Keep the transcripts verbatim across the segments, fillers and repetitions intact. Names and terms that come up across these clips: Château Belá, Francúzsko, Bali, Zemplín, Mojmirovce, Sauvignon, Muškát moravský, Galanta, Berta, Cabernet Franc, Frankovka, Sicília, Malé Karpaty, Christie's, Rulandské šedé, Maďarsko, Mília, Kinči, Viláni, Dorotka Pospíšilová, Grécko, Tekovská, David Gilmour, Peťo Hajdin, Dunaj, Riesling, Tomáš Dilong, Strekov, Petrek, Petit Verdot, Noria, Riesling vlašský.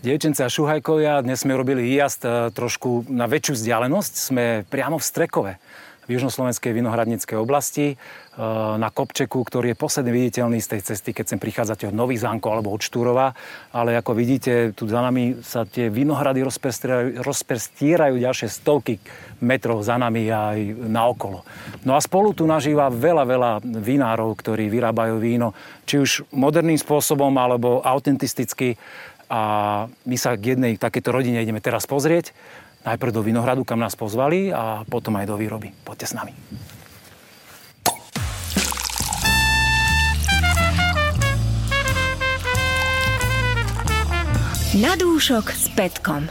dievčence a šuhajkovia, dnes sme robili výjazd trošku na väčšiu vzdialenosť. Sme priamo v Strekove, v južnoslovenskej vinohradníckej oblasti, na kopčeku, ktorý je posledne viditeľný z tej cesty, keď sem prichádzate od Nových Zámkov alebo od Štúrova. Ale ako vidíte, tu za nami sa tie vinohrady rozperstierajú, rozperstierajú ďalšie stovky metrov za nami aj naokolo. No a spolu tu nažíva veľa, veľa vinárov, ktorí vyrábajú víno, či už moderným spôsobom, alebo autentisticky. A my sa k jednej takéto rodine ideme teraz pozrieť. Najprv do vinohradu, kam nás pozvali, a potom aj do výroby. Poďte s nami. Na dúšok s Petkom.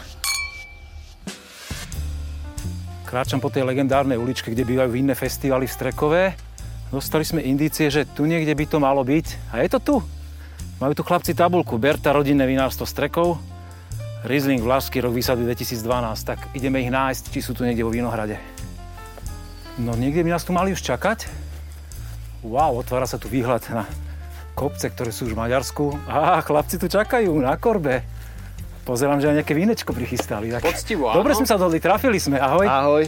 Kráčam po tej legendárnej uličke, kde bývajú vinné festivaly v Strekove. Dostali sme indície, že tu niekde by to malo byť. A je to tu. Majú tu chlapci tabuľku. Berta, rodinné vinárstvo Strekov. Riesling vlašský, rok výsadby dvetisícdvanásť. Tak ideme ich nájsť, či sú tu niekde vo vinohrade. No niekde by nás tu mali už čakať. Wow, otvára sa tu výhľad na kopce, ktoré sú už v Maďarsku. Á, chlapci tu čakajú na korbe. Pozerám, že aj nejaké vínečko prichystali. Tak... Poctivo, áno. Dobre sme sa dohodli, trafili sme. Ahoj. Ahoj.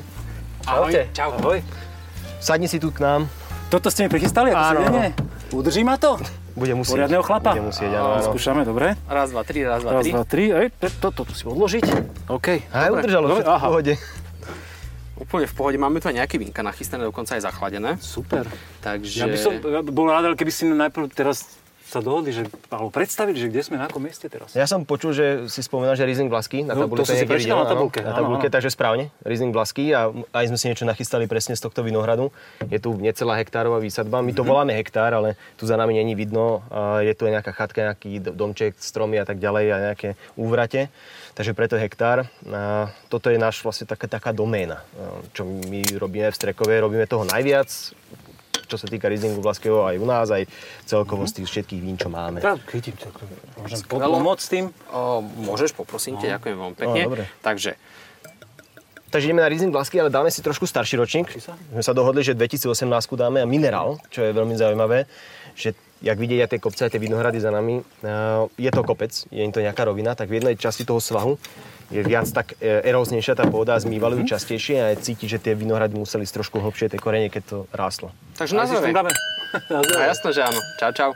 Ahoj. Čau. Ahoj. Sadni si tu k nám. Toto ste mi prichystali? Áno. Udrží ma to? Bude musieť. Poriadného chlapa? Bude musieť, áno. áno. Skúšame, dobre. Raz, dva, tri, raz, dva, raz, tri. Raz, dva, tri. Ej, toto tu si odložiť. OK. Aj, udržalo dobre. Všetko v pohode. Úplne v pohode. Máme tu aj nejaké vínka nachystané, dokonca aj zachladené. Super. Takže... Ja by som bol rád, keby si najprv teraz sa dohodli, že, alebo predstavili, že kde sme, na akom mieste teraz. Ja som počul, že si spomínal, že Riesling vlašský na tabulke. No, to si si prečítal na tabulke. Na tabulke, takže správne. Riesling vlašský a aj sme si niečo nachystali presne z tohto vinohradu. Je tu necelá hektárová výsadba. My to voláme hektár, ale tu za nami není vidno. Je tu nejaká chatka, nejaký domček, stromy a tak ďalej a nejaké úvrate. Takže preto je hektár. A toto je náš vlastne taká, taká doména, čo my robíme v Strekove. Robíme toho najviac, čo sa týka Rieslingu vlašského, aj u nás, aj celkovo z tých všetkých vín, čo máme. Chytím to. Môžem pomôcť tým? O, môžeš, poprosím ťa, ďakujem vám pekne. O, takže. Takže ideme na Riesling vlašský, ale dáme si trošku starší ročník. My sa dohodli, že dvetisícosemnásť dáme a minerál, čo je veľmi zaujímavé, že jak vidieť aj tie kopce, aj tie vinohrady za nami, je to kopec, je to nejaká rovina, tak v jednej časti toho svahu je viac tak eróznejšia tá pôda, zmývajú mm-hmm. častejšie a cíti, že tie vinohrady museli ísť trošku hlbšie, tie korene, keď to rástlo. Takže na zdravé. A jasno, že áno. Čau, čau.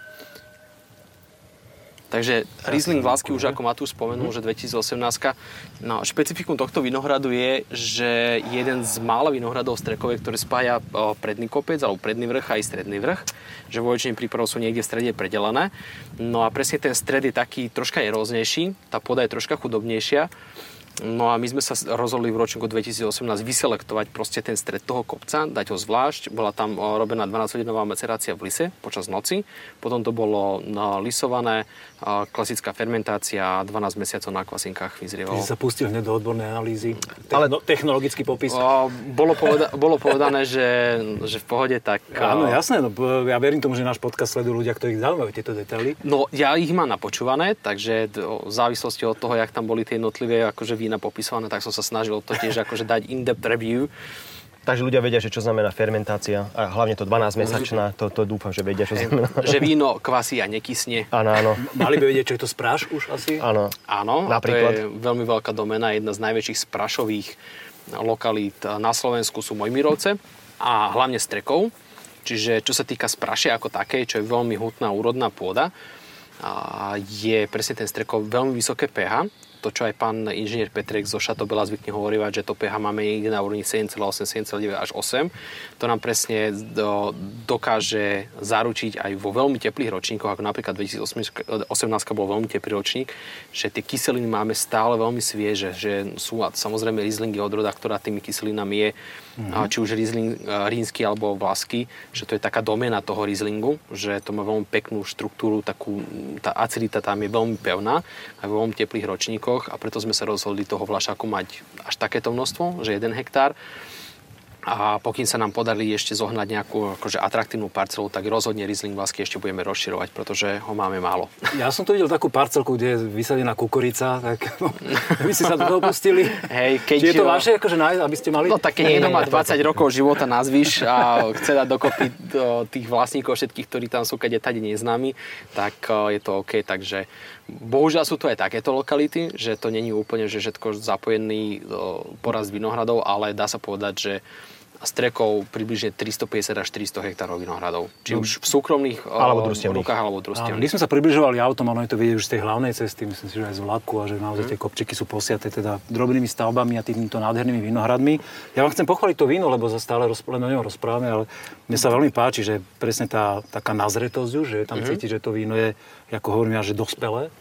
Takže Riesling vlašský už ako Matúš spomenul, že dvetisícosemnásť. No, špecifikum tohto vinohradu je, že jeden z mála vinohradov Strekové, ktoré spája predný kopec alebo predný vrch aj stredný vrch, že vo väčšine prípadov sú niekde v strede predelené. No a presne ten stred je taký troška eróznejší, tá pôda je troška chudobnejšia. No a my sme sa rozhodli v ročníku dvetisícosemnásť vyselektovať proste ten stred toho kopca, dať ho zvlášť. Bola tam robená dvanásťhodinová macerácia v lise počas noci. Potom to bolo lisované, klasická fermentácia, dvanásť mesiacov na kvasinkách vyzrieval. Čiže sa pustil hneď do odbornej analýzy, ale technologický popis. O, bolo, poveda- bolo povedané, že, že v pohode, tak... Áno, jasné. No, ja verím tomu, že náš podcast sledujú ľudia, ktorých zaujímajú tieto detaily. No, ja ich mám napočúvané, takže v závislosti od toho, jak tam boli tie jednotlivé, akože na popisované, tak som sa snažil to tiež akože dať in-depth review. Takže ľudia vedia, že čo znamená fermentácia a hlavne to dvanásťmesačná, to, to dúfam, že vedia, čo znamená. Že víno kvasí a nekysne. Áno, áno. Mali by vedieť, čo je to spráš už asi? Áno. Áno, napríklad. To je veľmi veľká domena, jedna z najväčších sprašových lokalít na Slovensku sú Mojmirovce a hlavne Strekov. Čiže čo sa týka spraše ako takej, čo je veľmi hutná úrodná pôda, a je presne ten Strekov veľmi vysoké pH. To, čo aj pán inžinier Petrek zo Château Belá zvykne hovoriť, že to pH máme niekde na úrovni sedem celá osem, sedem celá deväť až osem. To nám presne do, dokáže zaručiť aj vo veľmi teplých ročníkoch, ako napríklad dvetisícosemnásť bol veľmi teplý ročník, že tie kyseliny máme stále veľmi svieže, že sú samozrejme rieslingy odroda, ktorá tými kyselinami je, mm-hmm. či už riesling rínsky alebo vlašský, že to je taká domena toho rieslingu, že to má veľmi peknú štruktúru, takú, tá acidita tam je veľmi pevná aj vo veľmi teplých ročníkoch. A preto sme sa rozhodli toho vlašáku mať až takéto množstvo, že jeden hektár. A pokým sa nám podarí ešte zohnať nejakú akože atraktívnu parcelu, tak rozhodne Riesling vlášsky ešte budeme rozširovať, pretože ho máme málo. Ja som tu videl takú parcelku, kde je vysadená kukurica, tak no, vy si sa tu dopustili. Hej, keď či je to vaše, akože nájsť, aby ste mali? No tak keď niekto má dvadsať rokov života nazvíš a chce dať dokopy tých vlastníkov všetkých, ktorí tam sú, keď je tady neznámy, tak je to OK, takže bohužiaľ sú to aj takéto lokality, že to není úplne, že všetko zapojený porast vinohradov, ale dá sa povedať, že Strekov približne tristopäťdesiat až štyristo hektárov vinohradov. Či už v súkromných alebo rukách, alebo družstevných. My sme sa približovali autom, ale to vidieť už z tej hlavnej cesty, myslím si, že aj z vlaku, a že naozaj mm. tie kopčeky sú posiaté teda drobnými stavbami a týmito nádhernými vinohradmi. Ja vám chcem pochváliť to víno, lebo za stále rozpr- len o ňom rozprávame, ale mne sa veľmi páči, že presne tá taká nazretosť už, že tam mm. cítiť, že to víno je, ako hovorím ja, že dospelé.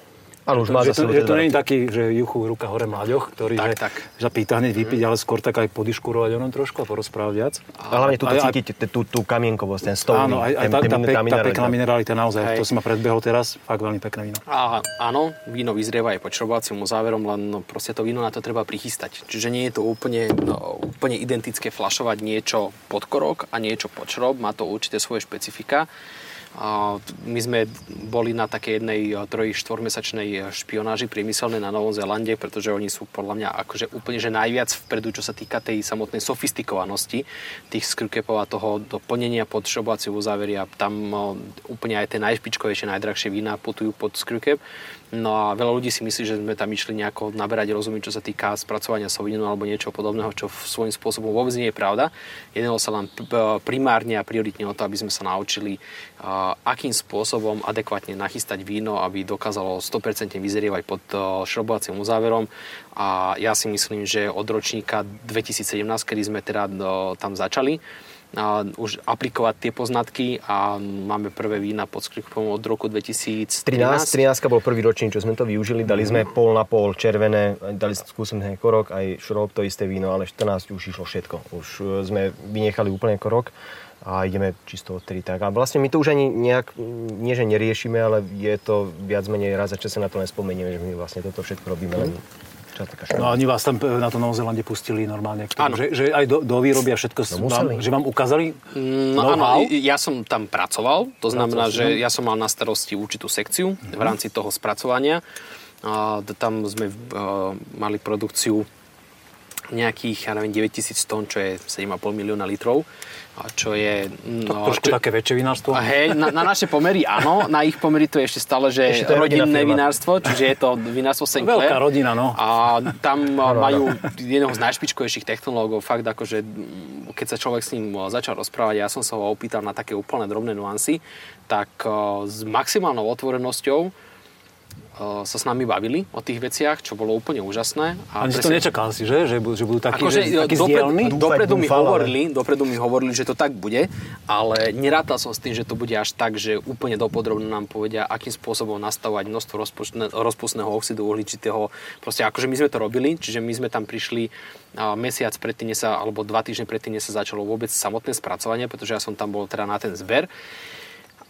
Áno, už má za sebou. Že to nie je taký, že juchu, ruka hore mláďoch, ktorý tak, že, tak. Že pýta hneď vypiť, mm. ale skôr tak aj podiškurovať onom trošku a porozprávať viac. A hlavne tu cítiť tú, tú kamienkovosť, ten stovný. Áno, aj, aj tá, ten, tá, tá, tá pekná mineralita naozaj, hej. To si ma predbehol teraz, fakt veľmi pekné víno. Aha, áno, víno vyzrieva aj pod šrobovacím uzáverom, len no, proste to víno na to treba prichystať. Čiže nie je to úplne, no, úplne identické flašovať niečo pod korok a niečo pod šrob, má to určité svoje špecifika. My sme boli na takej jednej tri až štyri mesačnej špionáži priemyselnej na Novom Zélande, pretože oni sú podľa mňa akože úplne že najviac vpredu, čo sa týka tej samotnej sofistikovanosti tých skrukepov a toho doplnenia pod šrobovaciu uzáveria. Tam úplne aj tie najšpičkovejšie, najdrahšie vína putujú pod skrukep. No a veľa ľudí si myslí, že sme tam išli nejako naberať rozumie, čo sa týka spracovania Sauvignonu alebo niečo podobného, čo svojím spôsobom vôbec nie je pravda. Jednalo sa len primárne a prioritne o to, aby sme sa naučili, akým spôsobom adekvátne nachystať víno, aby dokázalo sto percent vyzrievať pod šrobovacím uzáverom. A ja si myslím, že od ročníka dvetisícsedemnásť, kedy sme teda tam začali, a už aplikovať tie poznatky a máme prvé vína pod skrupom od roku dvetisíctrinásť. trinásť bol prvý ročník, čo sme to využili, dali sme pol na pol červené, dali skúsený korok, aj šrob, to isté víno, ale štrnásť už išlo všetko. Už sme vynechali úplne korok a ideme čisto od tri tak. A vlastne my to už ani nejak, nie že neriešime, ale je to viac menej raz, čo sa na to nespomenieme, že my vlastne toto všetko robíme len. No oni vás tam na to Novom Zélande pustili normálne, ktorý, že, že aj do, do výroby a všetko, no, vám, že vám ukázali? No áno, ja som tam pracoval, to znamená, pracoval, že ja som mal na starosti určitú sekciu mm-hmm. v rámci toho spracovania. A tam sme uh, mali produkciu nejakých, ja neviem, deväťtisíc tón, čo je sedem a pol milióna litrov. A čo je... No, trošku čo, také väčšie vinárstvo. Hej, na, na naše pomery áno, na ich pomery to je ešte stále, že ešte rodinné vinárstvo, čiže je to vinárstvo Senkler. Veľká rodina, no. A tam no, majú no. jedného z najšpičkovejších technológov, fakt akože, keď sa človek s ním začal rozprávať, ja som sa ho opýtal na také úplne drobné nuancy, tak uh, s maximálnou otvorenosťou sa s nami bavili o tých veciach, čo bolo úplne úžasné. A ani si to nečakal si, že? Že budú, že budú takí, akože, že, takí dopred, zdielni? Dopredu, mi hovorili, dopredu mi hovorili, že to tak bude, ale nerátal som s tým, že to bude až tak, že úplne dopodrobne nám povedia, akým spôsobom nastavovať množstvo rozpustného oxidu uhličitého. Proste akože my sme to robili, čiže my sme tam prišli mesiac predtým, sa, alebo dva týždne predtým sa začalo vôbec samotné spracovanie, pretože ja som tam bol teda na ten zber.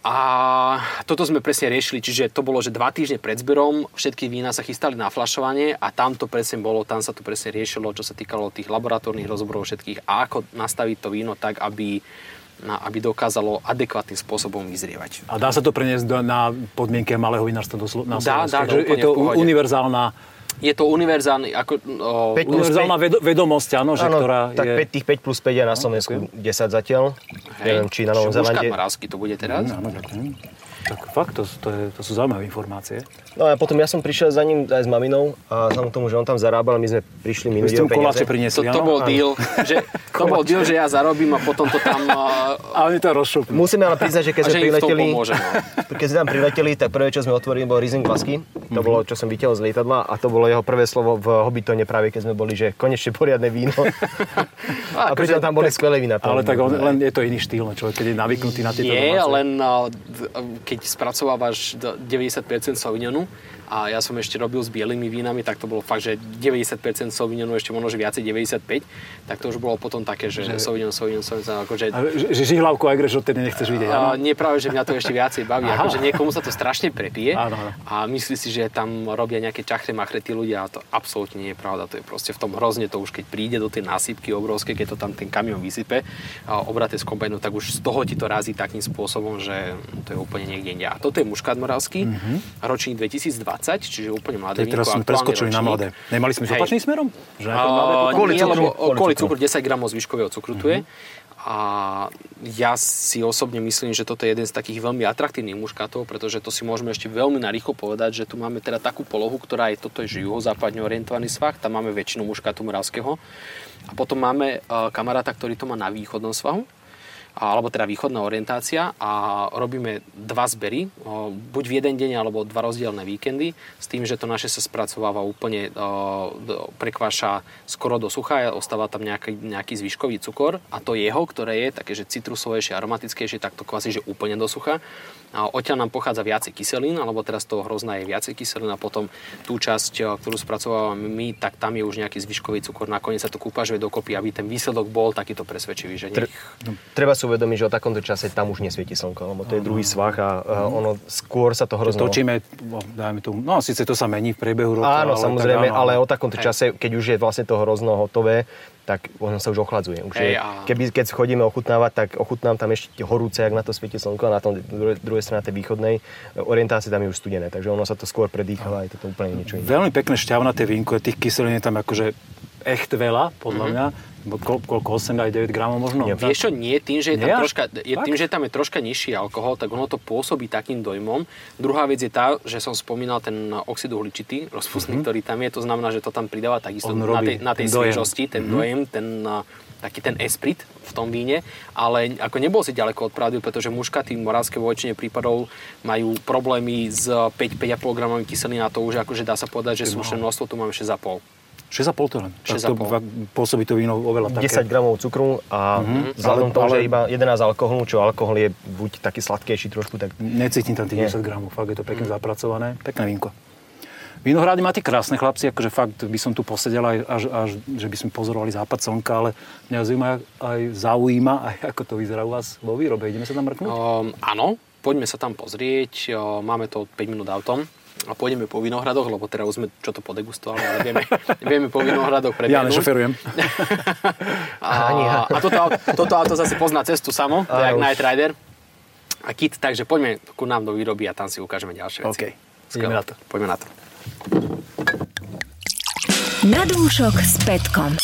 A toto sme presne riešili, čiže to bolo, že dva týždne pred zberom všetky vína sa chystali na flašovanie a tam to presne bolo, tam sa to presne riešilo, čo sa týkalo tých laboratórnych rozborov všetkých a ako nastaviť to víno tak, aby, aby dokázalo adekvátnym spôsobom vyzrievať. A dá sa to preniesť na podmienky malého vinárstva do Slo- na Slovensku? Dá, dá, to je to pohode. univerzálna... Je to univerzálna, ako, o, univerzálna vedomosť, áno, že áno, ktorá tak je... Tých päť plus päť je na Slovensku desať zatiaľ. Hej, či na Novom Zélande. Muškát moravský to bude teraz. Mm, áno, ďakujem. Tak fakt, to, to, je, to sú zaujímavé informácie. No a potom ja som prišiel za ním aj s maminou a znamená tomu, že on tam zarábal, my sme prišli minúť o peniaze. Priniesli, to, to bol deal, že, to bol deal, že ja zarobím a potom to tam... A oni to rozšupnú. Musíme ale priznať, že keď sme prileteli, keď sme tam prileteli, tak prvé, čo sme otvorili, bol Riesling vlášsky. To bolo, čo som vytiahol z lietadla a to bolo jeho prvé slovo v Hobbitone práve, keď sme boli, že konečne poriadne víno. A pritom tam boli skvelé vína. Ale tak on, len je to iný štýl, človek, keď je navyknutý na tieto domáce. Je, len keď spracovávaš deväťdesiat percent Sauvignonu a ja som ešte robil s bielými vínami, tak to bolo fakt, že deväťdesiat percent Sauvignonu, ešte možno, že viacej deväťdesiatpäť, tak to už bolo potom také, že, že... Sauvignon, Sauvignon, Sauvignon, akože... Že žihlavku aj greš, odtedy nechceš vidieť, áno? Nie, práve, že mňa to ešte viacej baví, akože niekomu sa to strašne prepije áno, áno. A myslí si, že tam robia nejaké čachre, machre tí ľudia a to absolútne nie je pravda, to je proste v tom hrozne, to už keď príde do tej násypky obrovské, keď to tam ten kamión vysype a obraté z kombajnu, tak už z toho ti to razí takým spôsobom, že to je úplne niekde inde. A toto je Muškát moravský, mm-hmm. ročník dvetisícdvadsať, čiže úplne mladé vínko. Teraz sme preskočili na mladé. Nemali sme sa opačným smerom? Že uh, kvôli nie, lebo kvôli cukru desať gramov zvyškového cukru tu je. A ja si osobne myslím, že toto je jeden z takých veľmi atraktívnych muškátov, pretože to si môžeme ešte veľmi narýchlo povedať, že tu máme teda takú polohu, ktorá je, toto je juhozápadne orientovaný svah, tam máme väčšinu muškátu moravského. A potom máme uh, kamaráta, ktorý to má na východnom svahu, alebo teda východná orientácia a robíme dva zbery, buď v jeden deň, alebo dva rozdielne víkendy, s tým, že to naše sa spracováva úplne, prekváša skoro do sucha, ostáva tam nejaký, nejaký zvyškový cukor a to jeho, ktoré je také, že citrusovejšie, aromatickejšie, tak to kvási, že úplne do sucha. A odtiaľ nám pochádza viacej kyselín, alebo teraz toho hrozná je viacej kyselín a potom tú časť, ktorú spracovávame my, tak tam je už nejaký zvyškový cukor, nakoniec sa to kúpažuje dokopy, aby ten výsledok bol takýto presvedčivý, že nech... Treba si uvedomiť, že o takomto čase tam už nesvieti slnko, lebo to je druhý svah a mm. ono skôr sa to hrozno... Točíme, dajme tu, no síce to sa mení v priebehu roka. Áno, ale samozrejme, tak, áno. ale o takomto čase, keď už je vlastne to hrozno hotové, tak ono sa už ochladzuje. Už hey, je, keby, keď chodíme ochutnávať, tak ochutnám tam ešte horúce, jak na to svieti slnko a na tom druhej druhej strane tej východnej orientácie tam je už studené, takže ono sa to skôr predýchala, je to úplne niečo iné. Veľmi pekné šťavnaté vínko, tých kyselín je tam akože echt veľa, podľa mm-hmm. mňa. Koľko, osem až deväť gramov možno? Nie, vieš čo, nie, tým, že je tam, nie, troška, je tým, že tam je troška nižší alkohol, tak ono to pôsobí takým dojmom. Druhá vec je tá, že som spomínal ten oxid uhličitý, rozpustný, mm-hmm. ktorý tam je, to znamená, že to tam pridáva takisto na tej, na tej sviežosti, ten mm-hmm. dojem, ten... taký ten esprit v tom víne, ale ako nebol si ďaleko od pravdy, pretože muškaty v moravskej väčšine prípadov majú problémy s päť až päť a pol gramov kyseliny a to už akože dá sa povedať, že slušné množstvo tu máme šesť a pol. šesť a pol to len? šesť a pol. Pôsobí to víno oveľa také. desať gramov cukru a mm-hmm. vzhľadom tomu, že iba jedenásť alkoholu, čo alkohol je buď taký sladkejší trošku, tak... Necítim tam tých desať gramov, fakt je to pekne mm. zapracované. Pekné vínko. Vinohrády máte krásne, chlapci, akože fakt by som tu posedel aj, až, až že by sme pozorovali západ slnka, ale mňa zaujíma aj, zaujíma, aj ako to vyzerá u vás vo výrobe. Ideme sa tam mrknúť? Um, áno, poďme sa tam pozrieť, máme to päť minút autom a pôjdeme po vinohradoch, lebo teraz už sme čo to podegustovali, ale vieme, vieme po vinohradoch prebehnúť. Ja nešoferujem. a a toto, toto auto zase pozná cestu samo, to je jak Night Rider a Kit, takže poďme ku nám do výroby a tam si ukážeme ďalšie veci. Okay. Ideme na to. Poďme na to. Na dúšok s Petkom.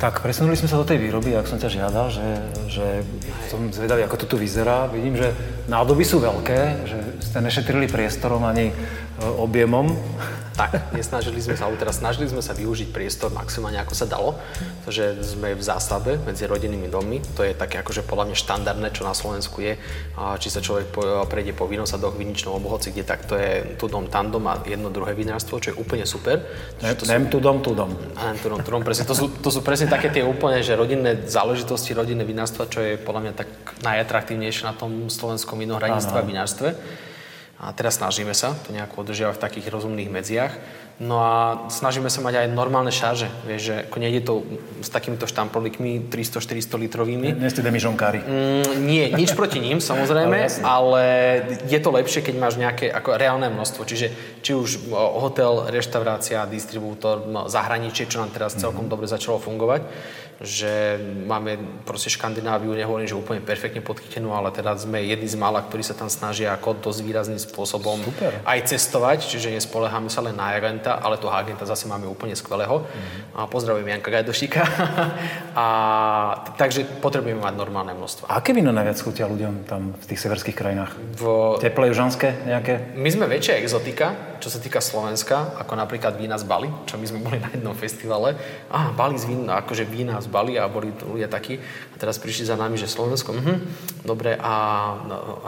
Tak, presunuli sme sa do tej výroby, ako som ťa žiadal, že, že som zvedavý, ako to tu vyzerá. Vidím, že nádoby sú veľké, že ste nešetrili priestorom ani objemom. Tak, nesnažili sme sa, alebo teraz snažili sme sa využiť priestor maximálne, ako sa dalo, pretože sme v zástavbe medzi rodinnými dommi, to je také akože podľa mňa štandardné, čo na Slovensku je, či sa človek prejde po vínosadoch, viničnom obhoci, kde tak to je tu dom, tam dom a jedno druhé vinárstvo, čo je úplne super. Nem sú... tu dom, tu dom. Nem tu dom, tu dom, presne, to sú, to sú presne také tie úplne, že rodinné záležitosti, rodinné vinárstva, čo je podľa mňa tak najatraktívnejšie na tom slovenskom vinohradníctve a vinárstve. A teraz snažíme sa to nejako udržiavať v takých rozumných medziach. No a snažíme sa mať aj normálne šarže. Vieš, že ako nejde to s takýmito štampolikmi tristo až štyristo litrovými. Nie ste demižonkári. Mm, nie, nič proti ním, samozrejme, ale je to lepšie, keď máš nejaké ako reálne množstvo. Čiže či už hotel, reštaurácia, distribútor, no, zahraničie, čo nám teraz celkom mm-hmm. dobre začalo fungovať. Že máme proste Škandináviu, nehovorím, že úplne perfektne podchytenú, ale teda sme jedni z mála, ktorí sa tam snažia ako dosť výrazným spôsobom super. Aj cestovať, čiže nespoleháme sa len na agenta, ale toho agenta zase máme úplne skvelého. Mm-hmm. A pozdravujem Janka Gajdošíka. A takže potrebujeme mať normálne množstvo. A aké víno najviac chutia ľuďom tam v tých severských krajinách? V... Teplé južanské nejaké? My sme väčšia exotika, čo sa týka Slovenska, ako napríklad vína z Bali, čo my sme boli na jednom festivale. Á, Bali z vína, akože vína z Bali a boli ľudia takí a teraz prišli za nami, že Slovensko, mhm, dobre a,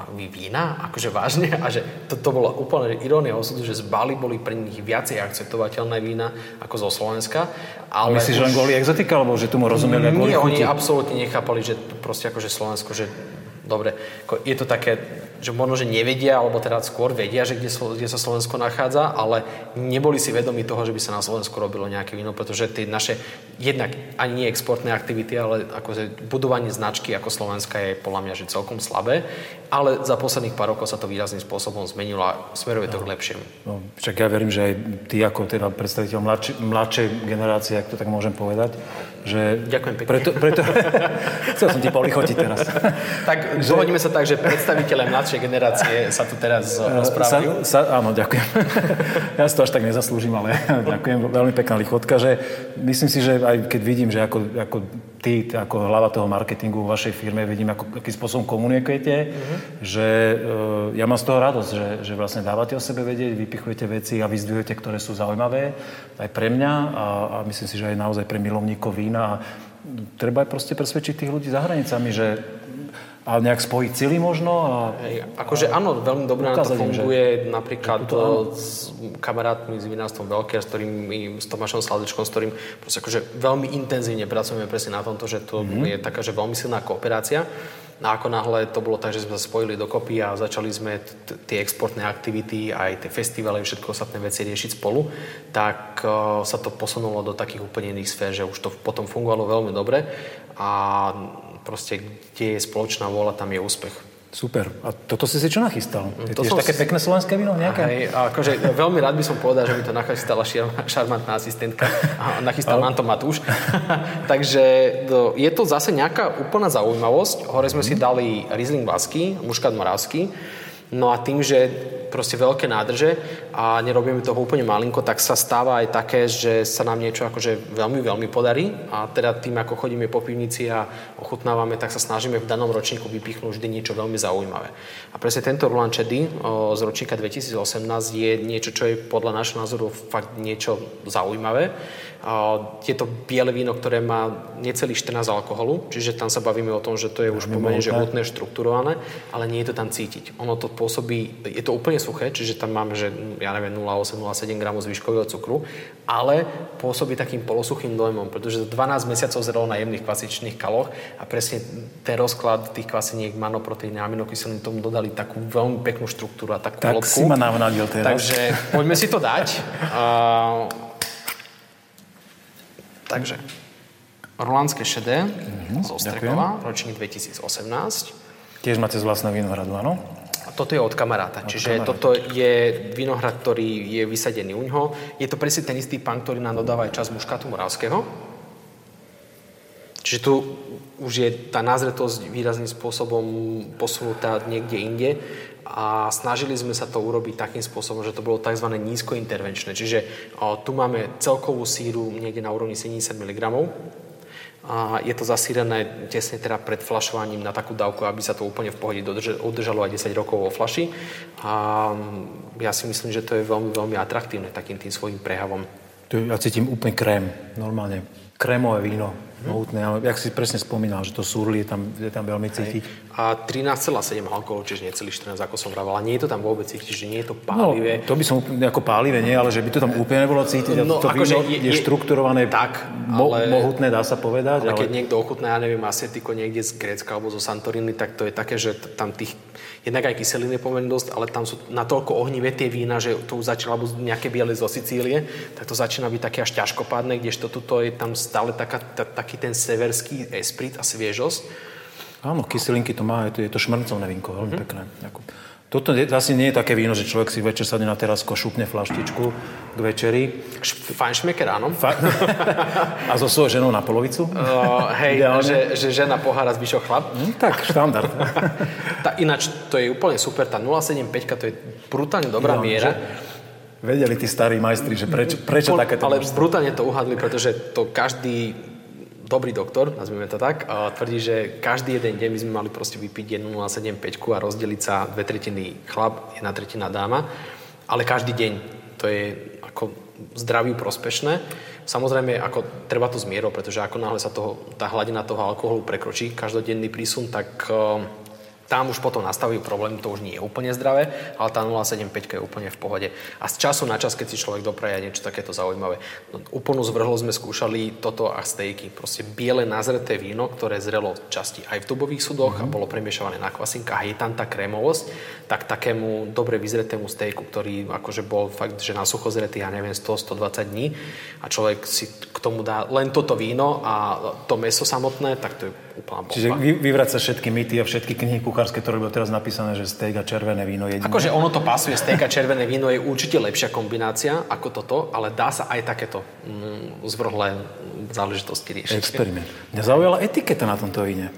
a vína, akože vážne a že to, to bola úplne irónia osudu, že z Bali boli pre nich viacej akceptovateľné vína ako zo Slovenska. Ale myslíš, že len boli exotika, alebo že tomu rozumeli? Nie, oni absolútne nechápali, že proste akože Slovensko, že dobre, je to také, že možno, že nevedia, alebo teda skôr vedia, že kde, kde sa Slovensko nachádza, ale neboli si vedomi toho, že by sa na Slovensku robilo nejaké víno, pretože tie naše jednak ani nie exportné aktivity, ale akože budovanie značky ako Slovenska je podľa mňa že celkom slabé, ale za posledných pár rokov sa to výrazným spôsobom zmenilo a smeruje to no, k lepšiemu. No, však ja verím, že aj ty ako teda predstaviteľ mladši, mladšej generácie, ak to tak môžem povedať, že... Ďakujem pekne. Preto, preto... Chcel som ti polichotiť teraz. Tak dohodíme sa tak, že predstaviteľe mladšej generácie sa tu teraz rozprávajú. Sa, sa, áno, ďakujem. Ja si to až tak nezaslúžim, ale ďakujem. Veľmi pekná lichotka, že myslím si, že aj keď vidím, že ako, ako ty, ako hlava toho marketingu vo vašej firme, vidím, ako, akým spôsobom komunikujete, mm-hmm. že e, ja mám z toho radosť, že, že vlastne dávate o sebe vedieť, vypichujete veci a vyzdvihujete, ktoré sú zaujímavé aj pre mňa a, a myslím si, že aj naozaj pre milovníkov vína. A treba aj proste presvedčiť tých ľudí za hranicami, že a nejak spojiť sily možno. A, akože a, áno, veľmi dobre na to funguje. Že... Napríklad to, s kamarátmi z vinárstvom Velker, s ktorými, s Tomášom Sládečkom, s ktorým proste akože veľmi intenzívne pracujeme presne na tomto, že to mm-hmm. je taká, že veľmi silná kooperácia. A ako náhle to bolo tak, že sme sa spojili dokopy a začali sme t- tie exportné aktivity, aj tie festivály, všetko ostatné veci riešiť spolu, tak uh, sa to posunulo do takých úplne iných sfér, že už to potom fungovalo veľmi dobre a proste, kde je spoločná vôľa, tam je úspech. Super. A toto si si čo nachystal? To je také pekné slovenské víno nejaké? Aj, akože veľmi rád by som povedal, že mi to nachystala šarmantná asistentka. A nachystal nám to Matúš. Takže je to zase nejaká úplná zaujímavosť. Hore sme si dali Riesling vlašský, Muškát moravský. No a tým, že proste veľké nádrže a nerobíme toho úplne malinko, tak sa stáva aj také, že sa nám niečo akože veľmi, veľmi podarí a teda tým, ako chodíme po pivnici a ochutnávame, tak sa snažíme v danom ročníku vypichnúť vždy niečo veľmi zaujímavé. A presne tento Rulandské šedé z ročníka dvetisícosemnásť je niečo, čo je podľa nášho názoru fakt niečo zaujímavé. Je to biele víno, ktoré má necelých štrnásť alkoholu, čiže tam sa bavíme o tom, že to je už pomerne hutné, štrukturované, ale nie je to tam cítiť. Ono to pôsobí, je to úplne suché, čiže tam máme, že ja neviem, nula celá osem nula celá sedem gramu zvyškového cukru, ale pôsobí takým polosuchým dojmom, pretože dvanásť mesiacov zrelo na jemných kvasičných kaloch a presne ten rozklad tých kvasiniek, manoproteíny, aminokyselín tomu dodali takú veľmi peknú štruktúru a takú tak lopku. Tak si ma navnadil teraz. Takže poďme si to dať. Uh, takže Rulandské šedé mm-hmm, zo Strekova, ročník dvetisícosemnásť. Tiež máte z vlastného vinohradu, áno? Toto je od kamaráta, od čiže kamaráta. Toto je vinohrad, ktorý je vysadený u ňoho. Je to presne ten istý pán, ktorý nám dodáva aj čas muškátu moravského. Čiže tu už je tá názretosť výrazným spôsobom posunutá niekde inde a snažili sme sa to urobiť takým spôsobom, že to bolo tzv. Nízkointervenčné. Čiže o, tu máme celkovú síru niekde na úrovni sedemdesiat miligramov. A je to zasírené tesne teda pred flašovaním na takú dávku, aby sa to úplne v pohode udržalo aj desať rokov vo flaši. A ja si myslím, že to je veľmi, veľmi atraktívne takým tým svojím prejavom. Ja cítim úplne krém, normálne. Krémové víno, mohutné, ale jak si presne spomínal, že to súrli je tam, je tam veľmi cítiť. Hej. A trinásť celá sedem alkoholu, čiže necelých štrnásť, ako som vraval, a nie je to tam vôbec cítiť, že nie je to pálivé. No, to by som úplne, ako pálivé, nie, ale že by to tam úplne nebolo cítiť. No, to víno je, je štrukturované, tak, mo, ale, mohutné, dá sa povedať. Ale, ale... keď niekto ochutná, ja neviem, asetiko niekde z Grécka alebo zo Santoriny, tak to je také, že tam tých, jednak aj kyseliny je pomerne dosť, ale tam sú natoľko ohnivé tie vína, že tu začala byť nejaké biele zo Sicílie, tak to začína byť také až ťažkopádne, kdežto tuto je tam stále taká, ta, taký ten severský esprit a sviežosť. Áno, kyselinky to má, je to, je to šmrncovné vínko, veľmi mm-hmm. pekné. Jakub. Toto je, asi nie je také víno, že človek si večer sadne na terasku, šupne flaštičku k večeri. Fajnšmeker, áno. Fa- a so svojou ženou na polovicu? Uh, hej, že, že žena pohára zvyšok chlap. Mm, tak, štandard. tá, ináč, to je úplne super, tá nula celá sedemdesiatpäť, to je brutálne dobrá no, miera. Že... Vedeli tí starí majstri, že preč, prečo po, takéto... Ale brutálne to uhadli, pretože to každý dobrý doktor, nazvime to tak, tvrdí, že každý jeden deň by sme mali proste vypiť nula celá sedemdesiatpäť a rozdeliť sa dve tretiny chlap, jedna tretina dáma. Ale každý deň. To je ako zdraviu prospešné. Samozrejme, ako treba to s mierou, pretože ako náhle sa toho, tá hladina toho alkoholu prekročí, každodenný prísun, tak... Tam už potom nastavujú problém, to už nie je úplne zdravé, ale tá nula celá sedemdesiatpäť je úplne v pohode. A z času na čas, keď si človek dopraje niečo takéto zaujímavé. No, úplnú zvrhlosť sme skúšali toto a stejky. Proste biele nazreté víno, ktoré zrelo časti aj v tubových sudoch mm-hmm. a bolo premiešované na kvasinkách a je tam tá krémovosť, tak takému dobre vyzretému stejku, ktorý akože bol fakt, že na sucho zretý, ja neviem, sto až stodvadsať dní a človek si k tomu dá len toto víno a to mäso samotné, tak to je úplná bomba. Čiže vyvracaš všetky mýty a všetky knihy kuchárske, ktoré bolo teraz napísané, že steak a červené víno jediné. Akože ono to pasuje, steak a červené víno je určite lepšia kombinácia ako toto, ale dá sa aj takéto mm, zvrhlé záležitosti riešiť. Experiment. Mňa zaujala etiketa na tomto víne.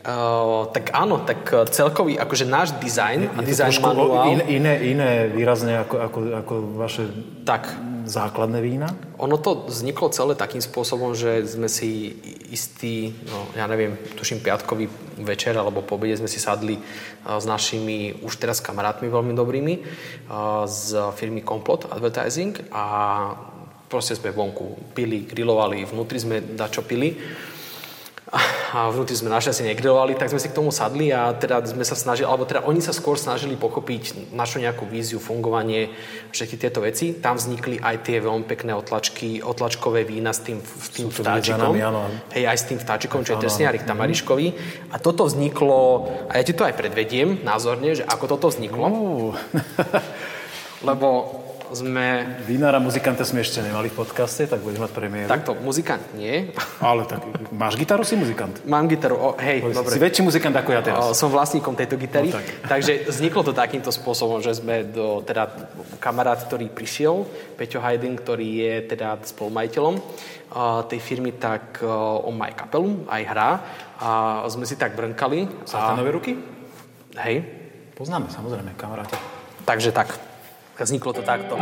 Uh, tak áno, tak celkový, akože náš dizajn a dizajn manuál... In, iné, iné výrazne ako, ako, ako vaše tak. Základné vína? Ono to vzniklo celé takým spôsobom, že sme si istý, no ja neviem, tuším piatkový večer alebo po obede sme si sadli uh, s našimi už teraz kamarátmi veľmi dobrými uh, z firmy Complot Advertising a proste sme vonku pili, grilovali, vnútri sme dačo pili a vnútri sme našťastie negrilovali, tak sme si k tomu sadli a teda sme sa snažili, alebo teda oni sa skôr snažili pochopiť našu nejakú víziu, fungovanie, všetky tieto veci. Tam vznikli aj tie veľmi pekné otlačky, otlačkové vína s tým, s tým vtáčikom. Hej, aj s tým vtáčikom, čo je trsniarik tamariškový. A toto vzniklo, a ja ti to aj predvediem názorne, že ako toto vzniklo. Uh. Lebo sme... Vinára muzikanta sme ešte nemali v podcaste, tak budeme mať premiéru. Takto, muzikant nie. Ale tak, máš gitaru, si muzikant? Mám gitaru, o, hej, Poď, dobre. Si väčší muzikant ako ja teraz. O, som vlastníkom tejto gitary. No, tak. Takže vzniklo to takýmto spôsobom, že sme do, teda kamarát, ktorý prišiel, Peťo Hajdin, ktorý je teda spolumajiteľom uh, tej firmy, tak uh, on má aj kapelu, aj hrá. A sme si tak brnkali. Satanové ruky? Hej. Poznáme, samozrejme, kamaráte. Takže tak. Vzniklo to takto.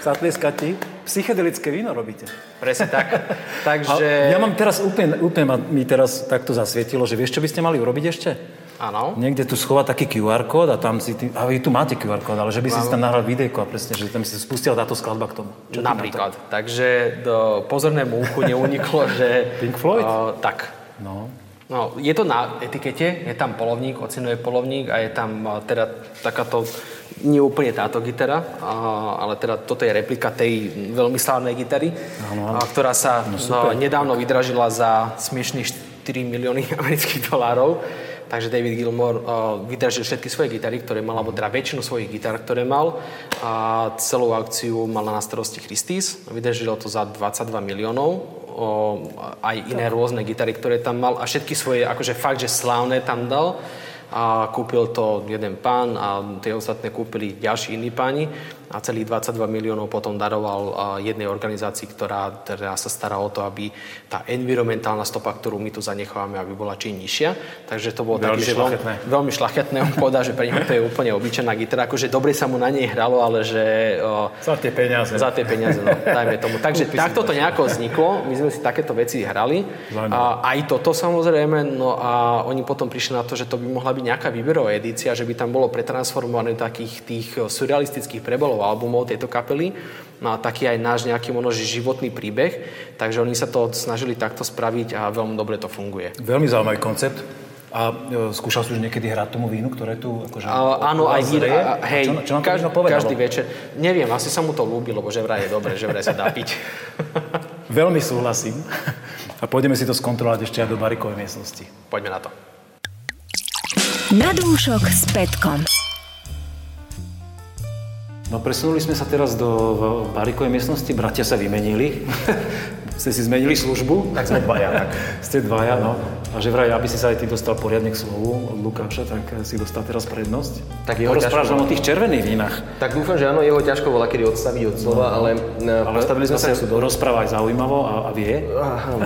Zatlieskať ti. Psychedelické víno robíte. Presne tak. Takže... Ja mám teraz úplne, úplne ma, mi teraz takto zasvietilo, že vieš, čo by ste mali urobiť ešte? Áno. Niekde tu schovať taký kjú ár kód a tam si... Tý... A vy tu máte kjú ár kód, ale že by si, si tam nahral videjko a presne, že tam si spustila táto skladba k tomu. Čo napríklad. Na to? Takže do pozornému uchu neuniklo, že... Pink Floyd? Uh, tak. No... No, je to na etikete, je tam polovník, ocenuje polovník a je tam uh, teda takáto, nie úplne táto gitara, uh, ale teda toto je replika tej veľmi slávnej gitary, uh, ktorá sa no, super, uh, nedávno tak. vydražila za smiešných štyri milióny amerických dolárov. Takže David Gilmour uh, vydražil všetky svoje gitary, ktoré mal, alebo teda väčšinu svojich gitar, ktoré mal. A celú akciu mala na starosti Christie's. Vydražil to za dvadsaťdva miliónov. Uh, aj iné rôzne gitary, ktoré tam mal. A všetky svoje, akože fakt, že slávne tam dal. A kúpil to jeden pán a tie ostatné kúpili ďalší iní páni a celých dvadsaťdva miliónov potom daroval jednej organizácii, ktorá, ktorá sa stará o to, aby tá environmentálna stopa, ktorú my tu zanechávame, aby bola čím nižšia. Takže to bolo veľmi také, šlachetné. Že veľmi šlachetné. On povedal, že pre neho to je úplne obyčajná gitara. Akože dobre sa mu na nej hralo, ale že... O, za tie peniaze. Za tie peniaze, no, dajme tomu. Takže takto to nejako vzniklo. My sme si takéto veci hrali. A, aj toto samozrejme. No a oni potom prišli na to, že to by mohla byť nejaká výberová edícia, že by tam bolo pretransformované takých tých surrealistických prebalov albumov tejto kapely na taký aj náš nejaký možno životný príbeh, takže oni sa to snažili takto spraviť a veľmi dobre to funguje. Veľmi zaujímavý koncept. A e, skúšal si už niekedy hrať tomu vínu, ktoré tu akože... A, áno, aj víno. Hej, čo, čo každý, každý večer. Neviem, asi sa mu to ľúbi, lebo že vraj je dobre, že vraj sa dá piť. Veľmi súhlasím. A pôjdeme si to skontrolovať ešte aj do barikovej miestnosti. Poďme na to. Na dúšok s Petkom. No presunuli sme sa teraz do barikovej miestnosti, bratia sa vymenili. ste si zmenili službu. Tak sme dvaja. Tak. Ste dvaja, no. A že vraj, aby si sa aj ty dostal poriadne k slovu od Lukáša, tak si dostal teraz prednosť. Tak jeho ťažko... o tých červených vínach. Tak dúfam, že áno, jeho ťažko bola, kedy odstaviť od slova, no. ale... Ale stavili sme sa k súdu. Rozpráva aj zaujímavo a, a vie. Áno,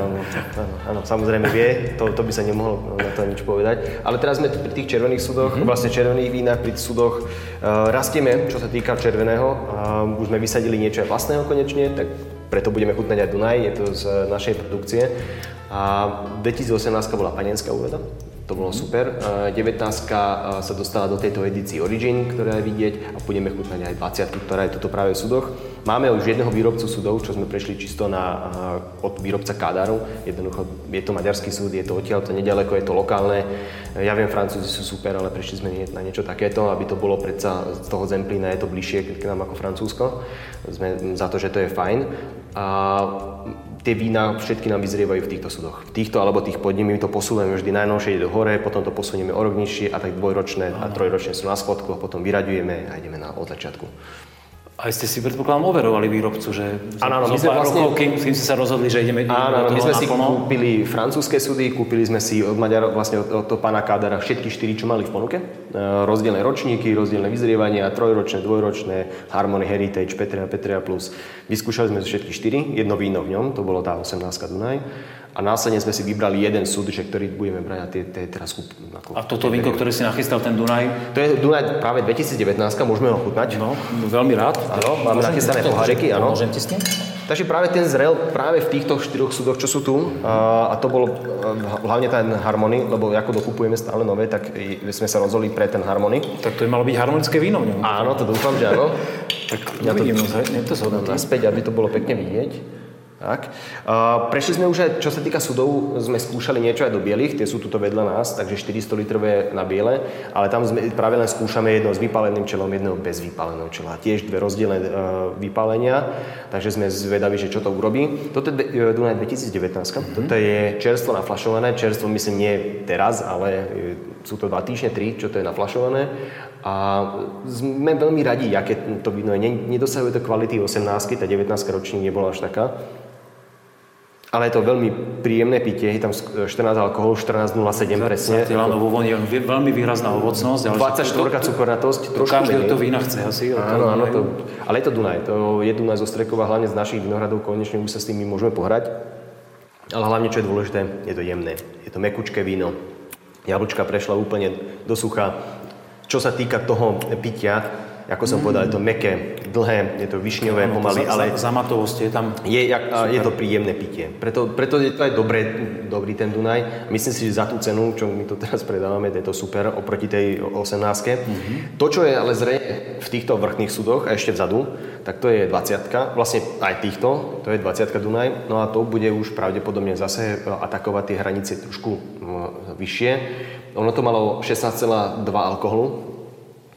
áno, áno, samozrejme vie, to, to by sa nemohlo na to nič povedať. Ale teraz sme pri tých červených súdoch, mm-hmm. vlastne červených vínach, pri súdoch. Uh, rastieme, čo sa týka červeného. Uh, už sme vysadili niečo aj vlastného konečne, tak preto budeme chutnať aj Dunaj, je to z našej produkcie. A dvetisícosemnásť bola panenská úroda, to bolo super. devätnásť sa dostala do tejto edícii Origin, ktorá je vidieť, a budeme chutnať aj dvadsať, ktorá je toto práve v sudoch. Máme už jedného výrobcu sudov, čo sme prešli čisto na, od výrobca Kádáru. Jednoducho je to maďarský súd, je to odtiaľ, to neďaleko, je to lokálne. Ja viem, Francúzi sú super, ale prešli sme na niečo takéto, aby to bolo predsa z toho Zemplína, je to bližšie k nám ako Francúzsko. Sme za to, že to je fajn. A tie vína všetky nám vyzrievajú v týchto sudoch. V týchto alebo tých pod nimi to posúvame vždy najnovšie ide hore, potom to posunieme o rok nižšie a tak dvojročné a trojročné sú na schodku a potom vyraďujeme a ideme na od začiatku. A ste si predpokladám overovali výrobcu, že áno, áno, my sme vlastne rokov, kým, kým ste sa rozhodli, že ideme áno, do toho naplno? My sme si kúpili francúzske súdy, kúpili sme si od Maďarov, vlastne od toho pána Kádára všetky štyri, čo mali v ponuke. Rozdielne ročníky, rozdielne vyzrievania, trojročné, dvojročné, Harmony, Heritage, Petrea, Petrea Plus. Vyskúšali sme všetky štyri, jedno víno v ňom, to bolo tá osemnástka Dunaj. A následne sme si vybrali jeden súd, že ktorý budeme brať a tie, tie teraz kúpime. A toto vínko, ktoré si nachystal, ten Dunaj? To je Dunaj práve dvetisícdevätnásť, môžeme ho chutnať. No, veľmi rád. Áno, máme nachystané poháriky, áno. Môžem tisnúť? Takže práve ten zrel práve v týchto štyroch súdoch, čo sú tu, a to bolo hlavne ten Harmony, lebo ako dokupujeme stále nové, tak sme sa rozhodli pre ten Harmony. Tak to je malo byť harmonické víno. Ne? Áno, to dúfam, že áno. Tak ja to vidím, to zhodnotím. Naspäť, aby to bolo pekne vidieť. Tak. Uh, prešli sme už aj, čo sa týka sudov, sme skúšali niečo aj do bielých, tie sú tuto vedľa nás, takže štyristo litrové na biele, ale tam sme práve len skúšame jedno s vypáleným čelom, jedno bez vypáleného čela. Tiež dve rozdielne uh, vypálenia, takže sme zvedaví, že čo to urobí. Toto je Dunaj dvetisícdevätnásť, mm-hmm. toto je čerstvo naflašované, čerstvo myslím nie teraz, ale sú to dva týždne, tri, čo to je naflašované. A sme veľmi radi, aké to víno je. Nedosahuje to kvality osemnástky, tá devätnástka ročník nebola až taká. Ale je to veľmi príjemné pitie, je tam štrnásť alkoholu, štrnásť celá nula sedem presne. Zatiaľ áno, vo voni je veľmi výrazná ovocnosť. dvadsaťštyri cukornatosť, trošku menej. Každého to vína chce asi. Áno, áno, to, ale je to Dunaj, to je Dunaj zo Strekova, hlavne z našich vinohradov, konečne už sa s tými môžeme pohrať. Ale hlavne, čo je dôležité, je to jemné, je to mekučké víno. Jablčka prešla úplne do sucha. Čo sa týka toho pitia, ako som mm. povedal, je to mäkké, dlhé, je to višňové, no, pomaly, to za, ale... Za, za matovosť je tam... Je, jak, je to príjemné pitie. Preto, preto je to aj dobré, dobrý ten Dunaj. Myslím si, že za tú cenu, čo my to teraz predávame, je to super oproti tej osemnástke. Mm-hmm. To, čo je ale zrejme v týchto vrchných súdoch a ešte vzadu, tak to je dvadsiatka. Vlastne aj týchto, to je dvadsiatka Dunaj. No a to bude už pravdepodobne zase atakovať tie hranice trošku vyššie. Ono to malo šestnásť celá dva alkoholu.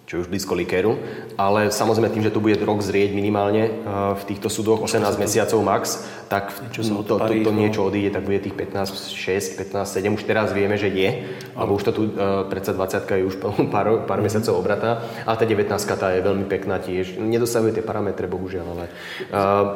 Čo už blízko likéru, ale samozrejme tým, že to bude rok zrieť minimálne v týchto súdoch, osemnásť mesiacov max, tak to, to, to, to niečo odíde, tak bude tých pätnásť, šesť, pätnásť, sedem, už teraz vieme, že je, lebo už to tu uh, predsa dvadsiatka je už pár, pár mesiacov obratá, a tá devätnástka tá je veľmi pekná tiež, nedosahuje tie parametre, bohužiaľ, ale uh,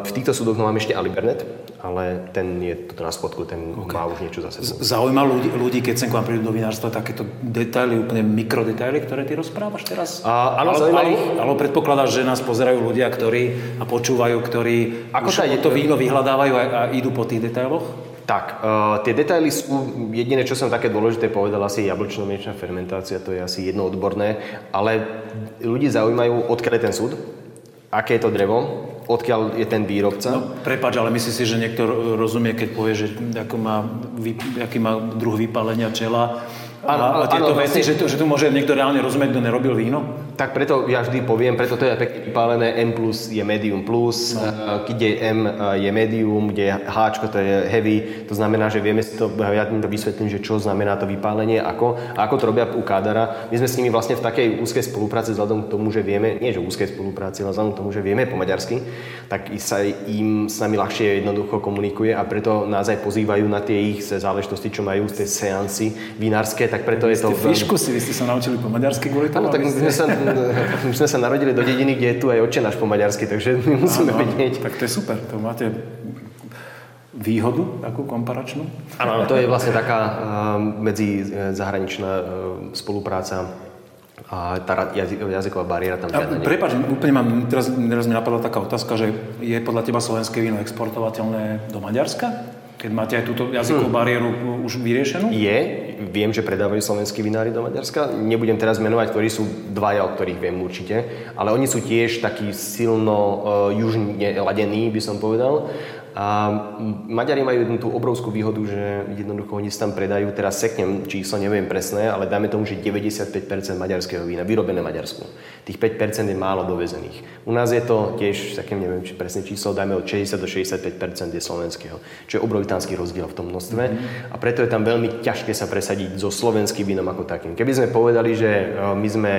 v týchto súdoch no, máme ešte Alibernet, ale ten je toto na spodku, ten okay. má už niečo za sebou. Zaujíma ľudí, ľudí, keď sem k vám prídu do vinárstva, takéto detaily, úplne mikrodetaily, ktoré ty rozprávaš teraz? A, áno, zaujíma ich. Ale predpokladáš, že nás pozerajú ľudia, ktorí a počúvajú, ktorí ako už to víno vyhľadávajú a, a idú po tých detailoch? Tak, uh, tie detaily sú, jediné, čo som také dôležité povedal, asi jablčno-mliečna fermentácia, to je asi jedno odborné, ale ľudí zaujímajú, odkiaľ je ten súd, aké je to drevo, odkiaľ je ten výrobca. No, prepáč, ale myslím si, že niekto rozumie, keď povie, že ako má, aký má druh vypálenia čela a, a tieto ano, veci, vlastne, že, to, že tu môže niekto reálne rozumieť, kto nerobil víno? Tak preto ja vždy poviem, preto to je pekne vypálené, M plus je medium plus, no. Kde je M je medium, kde je H, to je heavy, to znamená, že vieme si to, ja tým to vysvetlím, že čo znamená to vypálenie, ako, a ako to robia u Kádára. My sme s nimi vlastne v takej úzkej spolupráci, vzhľadom k tomu, že vieme, nie že úzkej spolupráci, ale vzhľadom k tomu, že vieme po maďarsky, tak sa im s nami ľahšie jednoducho komunikuje a preto nás aj pozývajú na tie ich záležitosti, čo majú z tej seanci vinárske. Tak preto je to... Vy ste fišku si, vy ste sa naučili po maďarsky kvôli tomu? Áno, tak my sme, sa, my sme sa narodili do dediny, kde je tu aj otče náš po maďarsky, takže my musíme vedieť. Tak to je super, to máte... výhodu, takú komparačnú? Áno, to je vlastne taká medzi zahraničná spolupráca a tá jazyková bariéra tam žiadna nie. Prepáč, úplne mám, teraz, teraz mi napadla taká otázka, že je podľa teba slovenské víno exportovateľné do Maďarska? Keď máte aj túto jazykovú bariéru hmm. už vyriešenú? Je. Viem, že predávajú slovenskí vinári do Maďarska. Nebudem teraz menovať, ktorí sú dvaja, o ktorých viem určite. Ale oni sú tiež takí silno uh, južne ladení, by som povedal. A Maďari majú jednu tú obrovskú výhodu, že jednoducho oni si tam predajú, teraz seknem číslo, neviem presné, ale dáme tomu, že deväťdesiatpäť percent maďarského vína, vyrobené v Maďarsku. Tých päť percent je málo dovezených. U nás je to tiež, seknem, neviem či presné číslo, dáme od šesťdesiat do šesťdesiatpäť percent je slovenského, čo je obrovský tanský rozdiel v tom množstve mm-hmm. a preto je tam veľmi ťažké sa presadiť so slovenským vínom ako takým. Keby sme povedali, že my sme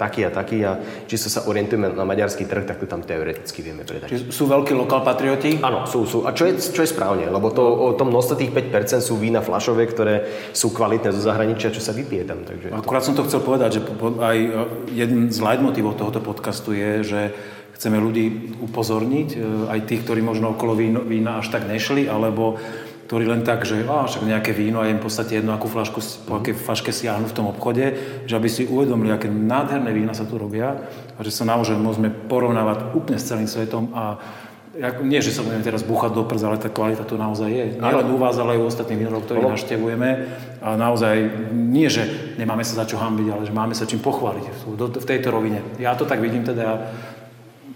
takí a takí a čisto sa orientujeme na maďarský trh, tak to tam teoreticky vieme predať. Čiže sú veľkí lokálpatrioti? Áno, sú, sú. A čo je, čo je správne, lebo to, o tom množstve tých päť percent sú vína fľašové, ktoré sú kvalitné zo zahraničia, čo sa vypije tam. Takže akurát to... som to chcel povedať, že aj jeden z leitmotívov tohoto podcastu je, že chceme ľudí upozorniť, aj tých, ktorí možno okolo vína, vína až tak nešli, alebo ktorí len tak, že á, však nejaké víno a je im v podstate jedno, akú fľašku, po aké fľaške siahnu v tom obchode, že aby si uvedomili, aké nádherné vína sa tu robia a že sa naozaj môžeme porovnávať úplne s celým svetom a nie, že sa budeme teraz búchať do prsa, ale tá kvalita tu naozaj je. Nielen u vás, ale aj u ostatných vinárov, ktorí no. naštevujeme. A naozaj nie, že nemáme sa za čo hanbiť, ale že máme sa čím pochváliť v tejto rovine. Ja to tak vidím teda, ja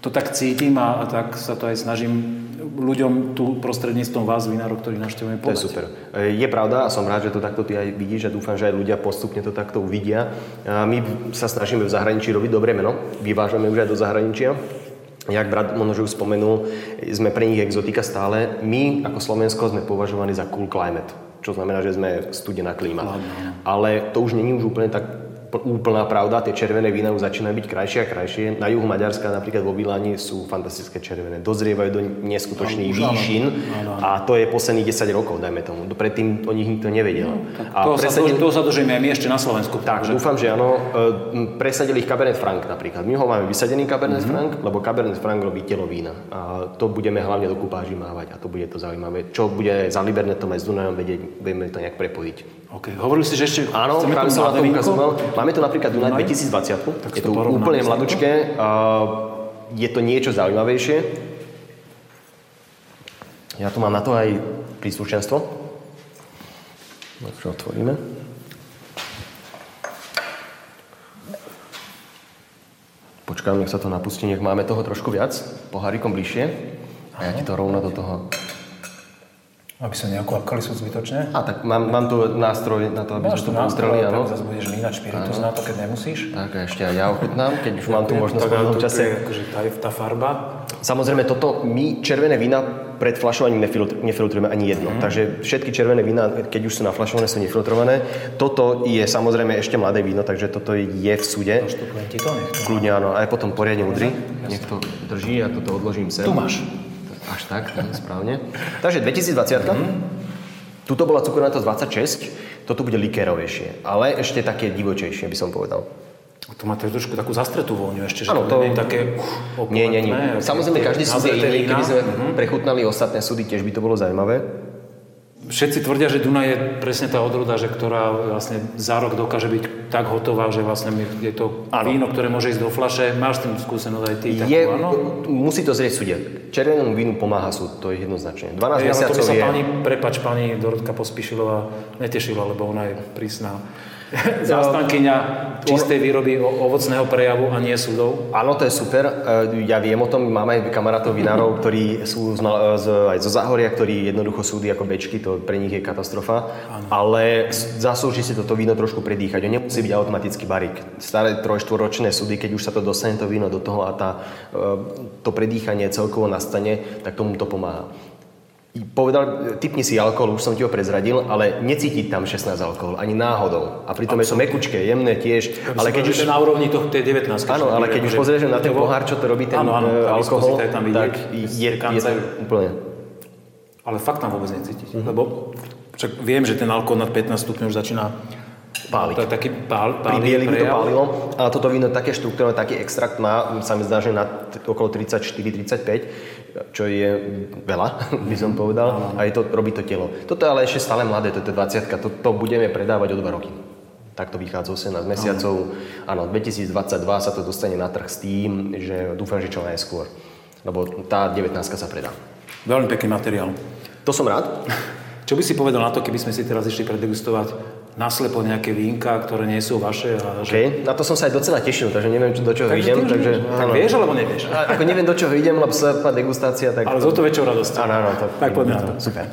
to tak cítim a, a tak sa to aj snažím ľuďom tu prostredníctvom vás, vinárov, ktorí naštevujeme, povedať. To je super. Je pravda a som rád, že to takto ty aj vidíš a dúfam, že aj ľudia postupne to takto uvidia. A my sa snažíme v zahraničí robiť dobre meno. Vyvážame už aj do zahraničia. Jak brat Monož už spomenul, sme pre nich exotika stále. My, ako Slovensko, sme považovaní za cool climate, čo znamená, že sme studená klíma. Ale to už není už úplne tak úplná pravda. Tie červené vína už začínajú byť krajšie a krajšie. Na juhu Maďarska, napríklad vo Viláni, sú fantastické červené. Dozrievajú do neskutočných výšin a to je posledných desať rokov, dajme tomu. Predtým o nich nikto nevedel. No, to presadil... sa dožijeme aj my ešte na Slovensku. Tak, že... dúfam, že áno. Presadili ich Cabernet Franc napríklad. My ho máme vysadený Cabernet mm-hmm. Franc, lebo Cabernet Franc robí telo vína. A to budeme hlavne do kupáži mávať a to bude to zaujímavé. Čo bude za Libernetom aj s Dunajom vedieť, budeme to nejak prepojiť. Okay. Hovorili si, že ešte áno, tam som to ukazoval. Máme tu napríklad Dunaj dvetisícdvadsať, je to úplne mladučké, je to niečo zaujímavejšie. Ja tu mám na to aj príslušenstvo. Čo otvoríme. Počkám, nech sa to napustí, nech máme toho trošku viac, pohárikom bližšie. A ja ti to rovno do toho... Aby sa neokvapkali sú zbytočne. A tak mám, mám tu nástroj na to, aby máš sme to poustreli, áno. Tak zase budeš mínať špiritus na to, keď nemusíš. Tak a ešte aj ja ochutnám, keď už mám tu možnosť v tom čase. Akože tá, tá farba. Samozrejme toto, my červené vína pred fľašovaním nefiltrujeme ani jedno. Mm. Takže všetky červené vína, keď už sú nafľašované, sú nefiltrované. Toto je samozrejme ešte mladé víno, takže toto je v súde. Doštupujem ti to, nech to. Kľudne áno, aj potom poriadne udri. Nech to drží, ja toto odložím sem. Tu máš. Až tak, tak správne. Takže dvetisícdvadsať. Mm-hmm. Tuto bola cukornatosť dvadsaťšesť, toto bude likérovejšie, ale ešte také divočejšie, by som povedal. To má teda trošku takú zastretú vôňu ešte, že ano, to nie je také opulentné. Nie, nie, nie. Samozrejme, každý súd je iný, keby sme mm-hmm. prechutnali ostatné súdy, tiež by to bolo zaujímavé. Všetci tvrdia, že Dunaj je presne tá odroda, že ktorá vlastne za rok dokáže byť tak hotová, že vlastne je to ano. Víno, ktoré môže ísť do fľaše. Máš s tým skúsenosť aj ty? Takú, je, musí to zrieť súde. Červenému vínu pomáha súd, to je jednoznačne. dvanásť ja, mesiacov je... To by sa je... pani, prepáč, pani Dorotka Pospíšilová netešila, lebo ona je prísna zástankyňa čistej výroby ovocného prejavu a nie súdov. Áno, to je super. Ja viem o tom, mám aj kamarátov vinárov, ktorí sú z, z, aj zo Záhoria, ktorí jednoducho súdy ako bečky, to pre nich je katastrofa. Áno. Ale zaslúži si toto víno trošku predýchať. On nemusí byť automatický barík. Staré trojštvoročné súdy, keď už sa to dostane to víno do toho a tá, to predýchanie celkovo nastane, tak tomu to pomáha. Povedal, tipni si alkohol, už som ti ho prezradil, ale necíti tam šestnásť alkohol, ani náhodou. A pritom absolutne. Je to mekučké, jemné tiež. Aby ale keď už... na úrovni toho, tej devätnásť. Áno, ale keď už pozrieš na ten pohár, čo to robí ten áno, áno, alkohol, tam tak je, je tam úplne. Ale fakt tam vôbec necítiť. Mm-hmm. Lebo však viem, že ten alkohol nad pätnásť stupňov už začína páliť. To je taký pál, pál, Pri bieliku to pálilo. A toto víno je také štruktúrne, taký extrakt má, sa mi zdá, že na t- okolo tridsaťštyri tridsaťpäť, čo je veľa, by som povedal. A je to, robí to telo. Toto je ale ešte stále mladé, toto je dvadsiatka. Toto budeme predávať o dva roky. Takto vychádza osemnásť mesiacov. Áno, dvetisícdvadsaťdva sa to dostane na trh s tým, že dúfam, že čo najskôr. Lebo tá devätnástka sa predá. Veľmi pekný materiál. To som rád. Čo by si povedal na to, keby sme si teraz išli predegustovať naslepo nejaké vínka, ktoré nie sú vaše? A že... OK, na to som sa aj docela tešil, takže neviem, do čoho takže idem. Takže... Tak vieš, alebo nevieš? A, ako neviem, do čoho idem, lebo sa tá degustácia... Tak... Ale z o to väčšou radosťou. Áno, áno. To... Tak poďme na to. Super.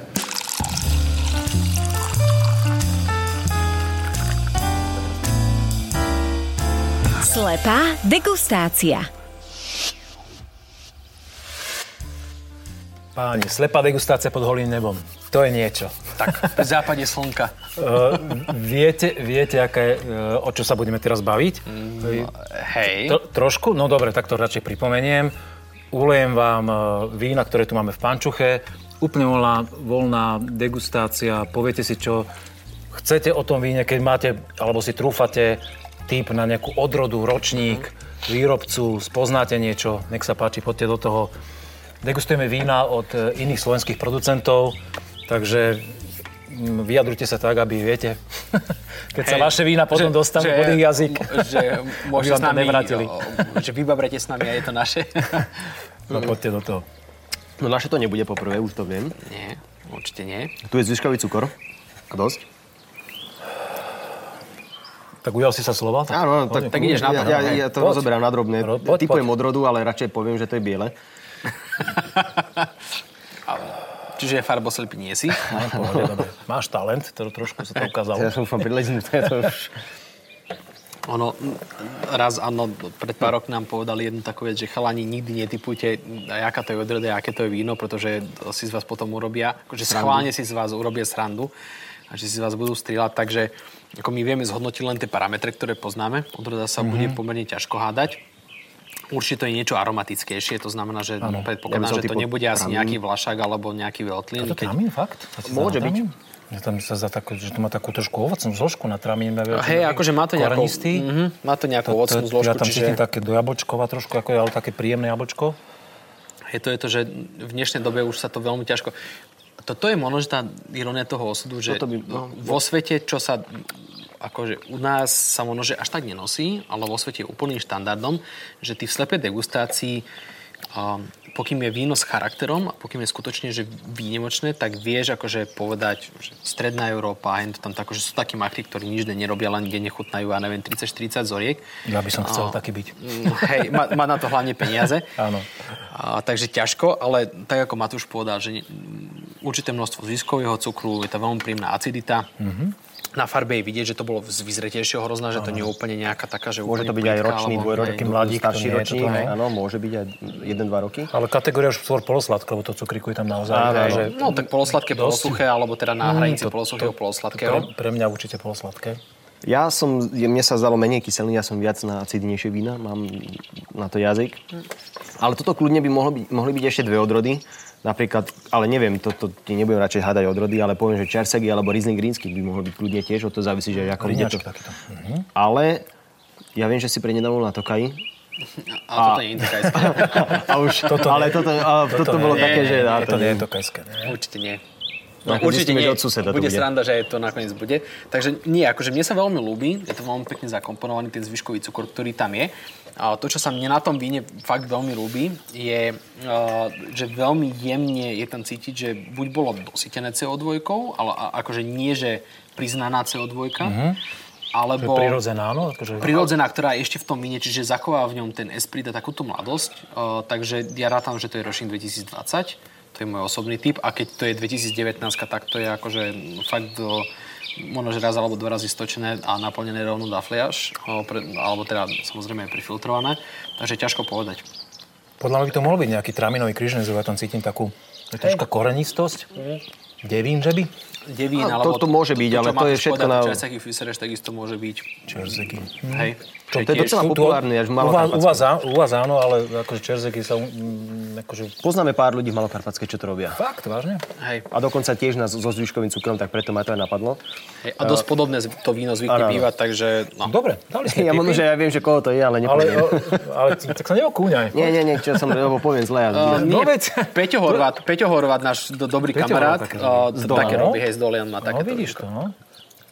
Slepá degustácia. Páni, slepá degustácia pod holým nebom. To je niečo. Tak, v západe slnka. Uh, viete, viete aké, uh, o čo sa budeme teraz baviť? No, hej. Tro, trošku? No dobre, tak to radšej pripomeniem. Ulejem vám uh, vína, ktoré tu máme v pančuche. Úplne voľná, voľná degustácia. Poviete si, čo chcete o tom víne, keď máte, alebo si trúfate tip na nejakú odrodu, ročník, výrobcu, spoznáte niečo. Nech sa páči, poďte do toho. Degustujeme vína od iných slovenských producentov, takže vyjadrujte sa tak, aby viete, keď hey, sa vaše vína potom dostanú pod ich jazyk, že môžu s nami, že vybabrete s nami a je to naše. No poďte do toho. No naše to nebude poprvé, už to viem. Nie, určite nie. Tu je zvyškavý cukor, dosť. Tak ujal si sa slova? Tak, áno, tak, tak ideš na to. Ja, ja, ja to rozoberám na drobne. Typujem odrodu, ale radšej poviem, že to je biele. Čiže farboslepý nie si. No, pohľadne, máš talent, to trošku sa to ukázalo. Ja som vám prilezný, to je to už... Ono, raz, áno, pred pár rok nám povedali jednu takú vec, že chalani, nikdy netypujte, aká to je odroda, aké to je víno, pretože si z vás potom urobia, akože schválne si z vás urobia srandu a že si z vás budú strieľať, takže ako my vieme zhodnotiť len tie parametre, ktoré poznáme. Odroda sa mm-hmm. bude pomerne ťažko hádať. Určite je niečo aromatickejšie, to znamená, že ano, predpokladám, že to nebude asi tramín. Nejaký vlašák alebo nejaký veľtlín. Je to tramín, fakt? Môže byť. Ja tam sa zdá, že to má takú trošku ovocnú zložku na tramín. Hej, akože má to nejakú, mm-hmm, má to nejakú ovocnú zložku. Ja tam čiže... cítim také do jablčkova trošku, ako je, ale také príjemné jablčko. Je to, je to, že v dnešnej dobe už sa to veľmi ťažko... Toto je možno, že tá ironia toho osudu, že by, no, vo svete, čo sa... akože u nás sa možno až tak nenosí, ale vo svete je úplným štandardom, že ty v slepej degustácii, um, pokým je víno s charakterom a pokým je skutočne že výnimočné, tak vieš akože povedať, že stredná Európa, je to tam tak, že sú takí machli, ktorí nič nerobia, len kde nechutnajú, ja neviem, tridsať štyridsať zoriek. Ja by som chcel uh, taký byť. Hej, má, má na to hlavne peniaze. Áno. Uh, takže ťažko, ale tak ako Matúš povedal, že určité množstvo ziskového cukru, je to veľmi príjemná acidita. Mhm. Na farbe je vidieť, že to bolo z vyzretejšieho hrozna, že to nie je úplne nejaká taká, že môže úplne... Môže to byť plítka, aj ročný, dvojročný, mladík, starší ročný, áno, môže byť aj jeden dva roky. Ale kategória už skôr polosladké, lebo to cukriku je tam naozaj. Áno, áno. Že... No tak polosladké, polosuché, alebo teda na hranici polosuchého, polosladkého. Pre mňa určite polosladké. Ja som, mne sa zdalo menej kyselný, ja som viac na acidnejšie vína, mám na to jazyk. Ale toto kľudne by mohlo byť, mohli byť ešte dve odrody. Napríklad, ale neviem, to, to ti nebudem radšej hádať odrody, ale poviem, že čersegy alebo Riesling rínsky by mohol byť kľudne tiež, od toho závisí, že ako vňačok. Ale ja viem, že si prednedávol na Tokaji. Ale toto nie je tokajské. A už, toto ale toto, a toto, toto bolo nie, také, že... Nie, to nie je tokajské. Určite nie. No, určite nie, suseda, bude, bude sranda, že to nakoniec bude. Takže nie, akože mne sa veľmi ľúbi, je to veľmi pekne zakomponovaný ten zvyškový cukor, ktorý tam je. A to, čo sa mne na tom víne fakt veľmi ľúbi, je, že veľmi jemne je tam cítiť, že buď bolo dosytené cé ó dva, ale akože nie, že priznaná cé ó dva, mm-hmm. alebo... Prirodzená, no? Akože... Prirodzená, ktorá je ešte v tom víne, čiže zachová v ňom ten esprit a takúto mladosť. Takže ja rátam, že to je ročník dvetisícdvadsať. To je môj osobný typ. A keď to je dvetisícdevätnásť, tak to je akože fakt možno, že raz alebo dva razy stočené a naplnené rovno na fliaš. Alebo teda samozrejme prifiltrované. Takže ťažko povedať. Podľa mňa by to mohol byť nejaký traminový križnec, ja tam cítim takú troška korenistosť. Devín, že by? Devín, no, alebo... To, to môže byť, to, ale to je všetko na... Čerseký fisereš takisto môže byť. Čerseký. Mm. Hej. To je docela populárne, až v Malokarpatskej. U vás áno, ale akože čerseky sa... Um, akože... Poznáme pár ľudí v Malokarpatskej, čo to robia. Fakt, vážne? Hej. A dokonca tiež na, so zvyškovým cukrom, tak preto ma to aj napadlo. Hej, a dosť uh, podobné to víno zvykne bývať, takže... No. Dobre, dali ste pipy. Ja možno, že ja viem, že koho to je, ale nepoviem. Ale, ale tak sa neokúňaj. Nie, nie, nie, čo som lebo poviem zle. Uh, nie, Peťo Horvát, Peťo Horvát, náš do, dobrý Peťo kamarát, uh, také robí, hej, z Dolian má takéto. No, vidíš to, no.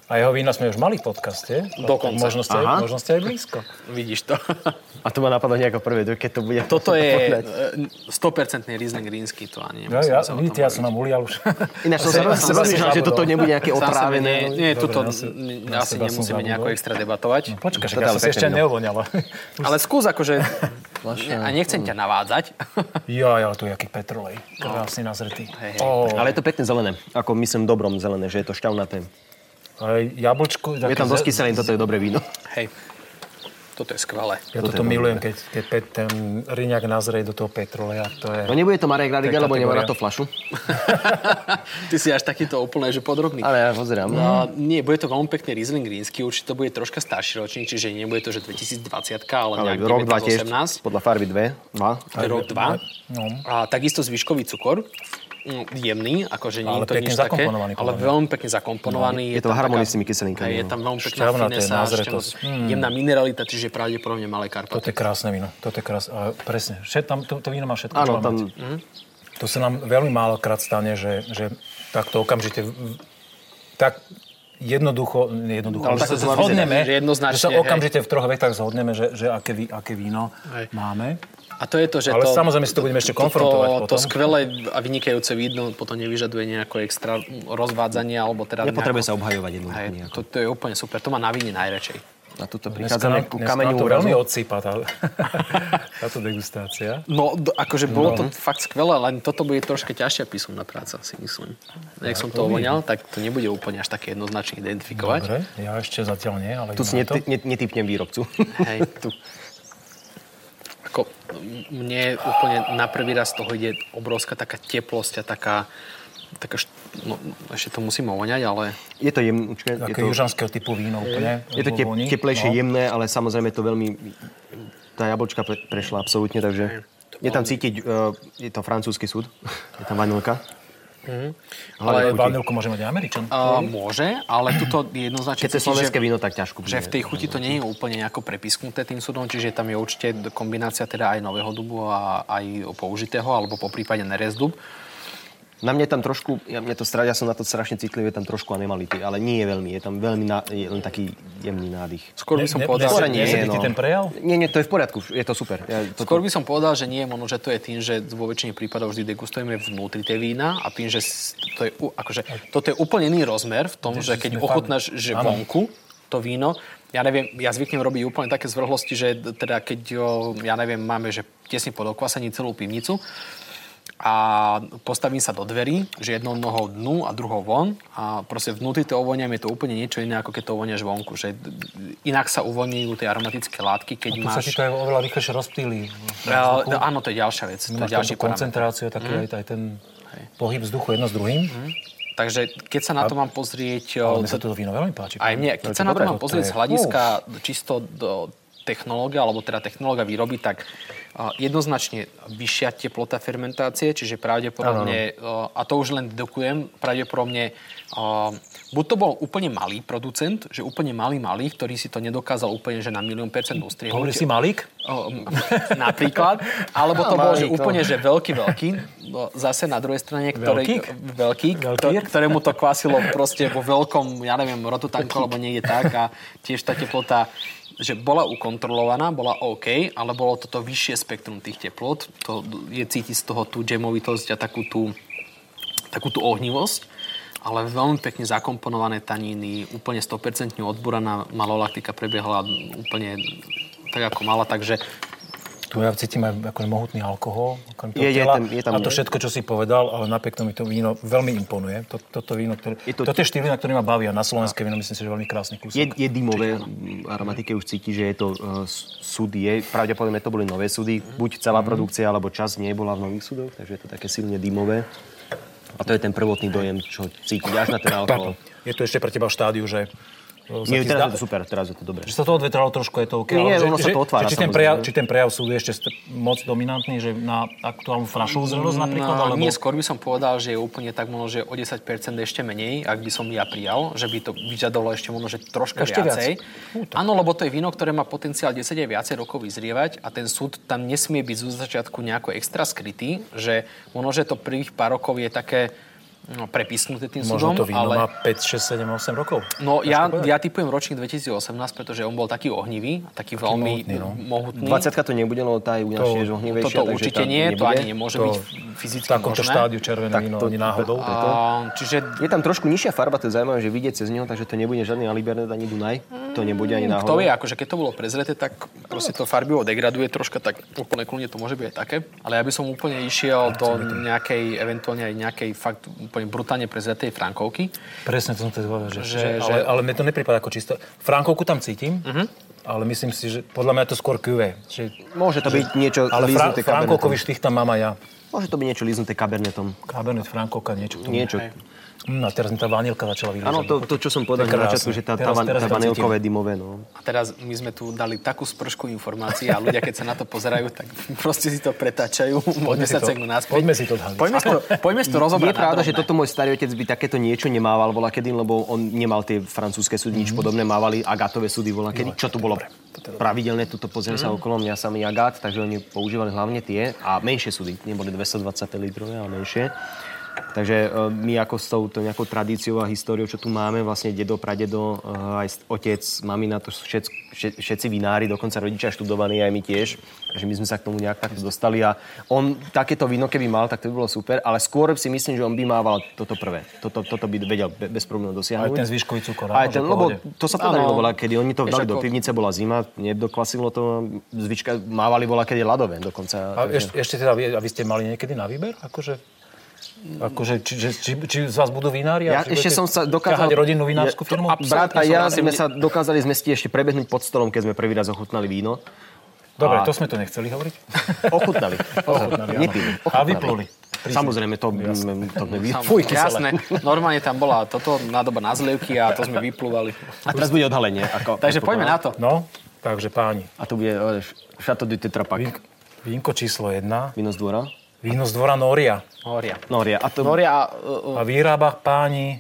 A jeho vína sme už mali v podcaste. Dokonca. Možno ste, aj, možno ste aj blízko. Vidíš to. A to ma napadlo nejako prvé, keď to bude... Toto je sto percent Riesling rínsky, to ani nemusím ja, ja, sa vidíte, ja som nám ulial už. Ináč som sa myslel, že toto nebude nejaké otrávené. Nie, toto asi nemusíme nejako extra debatovať. Počkaj, ja som si ešte neovoňala. Ale skús akože... A nechcem ťa navádzať. Jaj, ale tu je aký petrolej. Krásne nazretý. Ale je to pekne zelené. Ako myslím dobrom zelené, že je to šťavnaté. Jablčko, je tam dosť kyselín, toto je dobré víno. Hej, toto je skvelé. Ja toto, toto milujem, keď, keď ten riňak nazrie do toho petroleja. To je... No nebude to Marek Radiga, lebo nemá na to fľašu. Ty si až takýto úplne, že podrobný. Ale ja pozerám. No, nie, bude to veľmi pekný Riesling rínsky, určite to bude troška starší ročník, čiže nebude to, že dvetisícdvadsať, ale, ale rok dva tiež, podľa farby dve. Dva. Rok dva. No. A takisto zvyškový cukor. Jemný, akože nie je to nič také, ale veľmi pekne zakomponovaný. No, je, je to harmoní s tými kyselinkami. Je tam veľmi pekná finesa, mm. jemná mineralita, čiže pravdepodobne Malé Karpaty. To je krásne víno, to je krásne, ale presne, všet, tam, to, to víno má všetko, ano, čo tam... Mm. To sa nám veľmi málokrát stane, že, že takto okamžite, tak jednoducho, jednoducho, no, ale tak sa zhodneme, že, že sa okamžite hej. v troch vetách zhodneme, že, že aké, aké víno hej. máme. A to je to, že ale to, samozrejme si to budeme ešte konfrontovať to, potom. To skvelé a vynikajúce víno potom nevyžaduje nejaké extra rozvádzanie, alebo teda... Nepotrebuje nejako... sa obhajovať jednoducho nejako. To, to je úplne super, to má na víne najradšej. A tuto prichádzame ku kameňu úrazu. Veľmi odsýpa tá, táto degustácia. No, akože bolo no. to fakt skvelé, len toto bude troška ťažšia písomná práca, si myslím. Ak som to ovoňal, tak to nebude úplne až také jednoznačne identifikovať. Dobre, ja ešte zatiaľ nie, ale... Tu si netypnem výrobcu. Hej, tu... Ako mne úplne na prvý raz toho ide obrovská taká teplosť a taká... taká no, ešte to musím ovoňať, ale... Je to jemné. Také to... južanského typu víno úplne. Je to tep, teplejšie, no. jemné, ale samozrejme to veľmi... Tá jablčka pre, prešla absolútne, takže... Je tam cítiť... Uh, je to francúzsky súd. Je tam vanilka. Mm-hmm. Ale vanilku môže mať Američan. Uh, môže, ale tuto jednoznačne... Keď je slovenské víno, tak ťažko. Že v tej chuti to nie je úplne nejako prepisknuté tým sudom, čiže tam je určite kombinácia teda aj nového dubu a aj použitého, alebo poprípade nerez dub. Na mne tam trošku, ja, mne to, ja som na to strašne citlivý, je tam trošku animality, ale nie je veľmi, je tam veľmi na, je len taký jemný nádych. Skôr by som ne, povedal, ne, že nie je, no. ten prejav? Nie, nie, to je v poriadku, je to super. Ja, to, Skôr by som povedal, že nie, ono, že to je tým, že vo väčšine prípadov vždy degustujeme vnútri tie vína a tým, že to je, akože, toto je úplne iný rozmer v tom, že keď ochutnáš že vonku to víno, ja neviem, ja zvyknem robiť úplne také zvrhlosti, že teda keď, ja neviem, máme, že tesne pod okvasením celú pivnicu, a postavím sa do dverí, že jednou nohou dnu a druhou von a proste vnútri to uvoňam, je to úplne niečo iné, ako keď to uvoňaš vonku. Že inak sa uvoňujú tie aromatické látky, keď máš... A tu máš... sa ti to aj oveľa rýchlejšie rozptýli. No, áno, to je ďalšia vec. To je ďalší parametr. Koncentráciu, taký mm. aj, aj ten Hej. pohyb vzduchu jedno s druhým. Mm. Takže keď sa na to mám pozrieť... Ale mne sa to víno veľmi páči. Aj mne. Keď sa na to mám pozrieť z hľadiska čisto do technológia, alebo teda technológia výroby, tak jednoznačne vyššia teplota fermentácie, čiže pravdepodobne, ano. a to už len dedukujem, pravdepodobne, buď to bol úplne malý producent, že úplne malý malý, ktorý si to nedokázal úplne, že na milión percent ustriehnúť. Hovorí si Malík? Napríklad. Alebo to no, bol že úplne, že veľký, veľký, zase na druhej strane, ktorý, veľký, veľký, ktorému to kvasilo proste vo veľkom, ja neviem, rototanku, alebo niekde tak a tiež tá teplota že bola ukontrolovaná, bola OK, ale bolo toto vyššie spektrum tých teplot. To je cítiť z toho tú džemovitosť a takú tú, takú tú ohnivosť. Ale veľmi pekne zakomponované taniny, úplne sto percent odburaná malolaktika prebiehala úplne tak, ako mala. Takže... Tu ja cítim aj ako mohutný alkohol. Je, je, tam, je tam, a to všetko, čo si povedal, ale napriek tomu mi to víno veľmi imponuje. Toto víno, ktoré, je to, toto je štýl, na ktorý ma baví. Na slovenské víno myslím si, že veľmi krásny kúsok. Je, je dymové aromatike, už cíti, že je to uh, súd je. Pravdepodobne to boli nové súdy. Buď celá produkcia, alebo časť nebola v nových súdoch, takže je to také silne dymové. A to je ten prvotný dojem, čo cítiť až na ten alkohol. Je to ešte pre teba v štádiu, že... Nie, teraz zdá... je to super, teraz je to dobre. Že sa to odvetralo trošku, je to OK. Nie, ale ono že, sa to otvára. Že, či, ten prejav, či ten prejav sú ešte moc dominantný, že na aktuálnu frašovú zrelosť napríklad? Alebo... Nie, skôr by som povedal, že je úplne tak možno, že o desať percent ešte menej, ak by som ja prijal, že by to vyžadalo ešte možno, že troška ešte viacej. Viac. Áno, lebo to je víno, ktoré má potenciál desať aj viacej rokov vyzrievať a ten súd tam nesmie byť zo začiatku nejako extra skrytý, že možno, že to prvých pár rokov je také... No, prepisnuté tým možno súdom, to víno ale... má päť, šesť, sedem, osem rokov. No, ja, ja typujem ročník dvetisíc osemnásť, pretože on bol taký ohnivý, taký, taký veľmi mohutný. No. mohutný. dvadsiatka to nebude, lebo tá je u nás tiež ohnivejšia. Toto určite nie, nebude. To ani nemôže to, byť fyzicky možné. V takomto štádiu červené víno ani náhodou. A, čiže... Je tam trošku nižšia farba, to je zaujímavé, že vidieť cez neho, takže to nebude žiadny Alibernet ani Dunaj. Mm, to nebude ani náhodou. To je, akože keď to bolo prezreté, tak proste to farbivo degraduje troška, tak úplne kľudne to môže byť aj také. Ale ja by som úplne išiel do nejakej, eventuálne aj nejakej fakt úplne brutálne prezretej Frankovky. Presne, to som to zvolil. Že, že, že, ale, ale mi to nepripadá ako čisto. Frankovku tam cítim, uh-huh. ale myslím si, že podľa mňa to skôr Q V. Že, Môže to že, byť niečo líznuté Fra- Frankovkový štých tam mám aj ja. Môže to byť niečo líznuté Cabernetom. Cabernet, Frankovka, niečo. Niečo. Mm, a teraz mi tá vanilka začala vylízať. Áno, to, to, čo som povedal na začiatku, že tá, tá, tá vanilkové dymové, no. A teraz my sme tu dali takú spršku informácií a ľudia, keď sa na to pozerajú, tak proste si to pretáčajú. Poďme, poďme sa ceknú náspäť. Poďme si to dali. Poďme, to, poďme si to rozobrať. Je pravda, že toto môj starý otec by takéto niečo nemával volakedy, lebo on nemal tie francúzske súdy, nič mm. podobné, mávali agátové súdy volakedy, no, čo tu bolo pravidelné, tuto pozriem mm. sa okolo mňa samý agát, takže oni používali hlavne tie a menšie súdy, neboli dvestodvadsaťpäť litrové, ale menšie. Takže my ako s touto nejakou tradíciou a históriou, čo tu máme, vlastne dedo, pradedo, aj otec, mamina, to sú všetci, všetci vinári, dokonca rodičia študovaní, aj my tiež. Takže my sme sa k tomu nejak tak dostali a on takéto víno, keby mal, tak to by bolo super, ale skôr si myslím, že on by mával toto prvé. Toto, toto by vedel bez problémov dosiahnuť. Aj ten zvyškový cukor. Aj ten, lebo to sa podarilo bola, kedy oni to dali do pivnice, bola zima, nedokvasilo to, zvyčka mávali bola, kedy ľadové dokonca. A ešte, ešte teda, a vy ste mali niekedy na výber? Akože... Akože, či, či, či, či z vás budú vinári? Ja ešte som sa dokázal... rodinnú vinárskú firmu? Brat a ja sme sa dokázali zmestiť ešte prebehnúť pod stolom, keď sme prvý raz ochutnali víno. Dobre, a... to sme to nechceli hovoriť? Ochutnali. Ochutnali, Nepili. Ochutnali. A vypluli. Prísne. Samozrejme, to sme vypluli. Fuj, kyselé. Normálne tam bola toto nádoba na zlievky a to sme vyplúvali. A teraz bude odhalenie. Ako... Takže poďme na to. No, takže páni. A tu bude Château du Tetra Pak. Vínko číslo jedna. Víno z dvora. Víno z dvora Noria. Noria. Noria. A, to... Noria uh, uh... a vyrába páni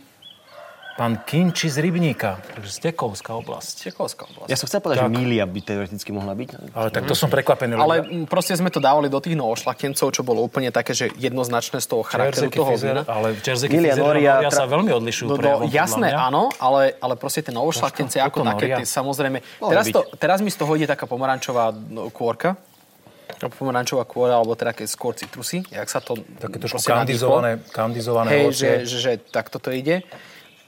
pán Kinči z Rybníka. Takže z Tekovská oblasť. Tekovská oblasť. Ja som chcel povedať, tak. Že Mília by teoreticky mohla byť. Ale tak to mm. som prekvapený. Ale ľudia. Proste sme to dávali do tých novošľachtencov, čo bolo úplne také, že jednoznačné z toho charakteru Čerzeky toho vína. Ale Čerzeky Mília, Fizera Noria, Noria sa veľmi odlišujú. No, no, jasné, áno, ale, ale proste tie novošľachtence ako také, tie, samozrejme. Teraz, to, teraz mi z toho ide taká pomarančová kôrka. Pomerančová kôra, alebo teda keď skôr citrusy, jak sa to... Také trošku kandizované, kandizované hey, ovocie. Hej, že, že, že takto to ide.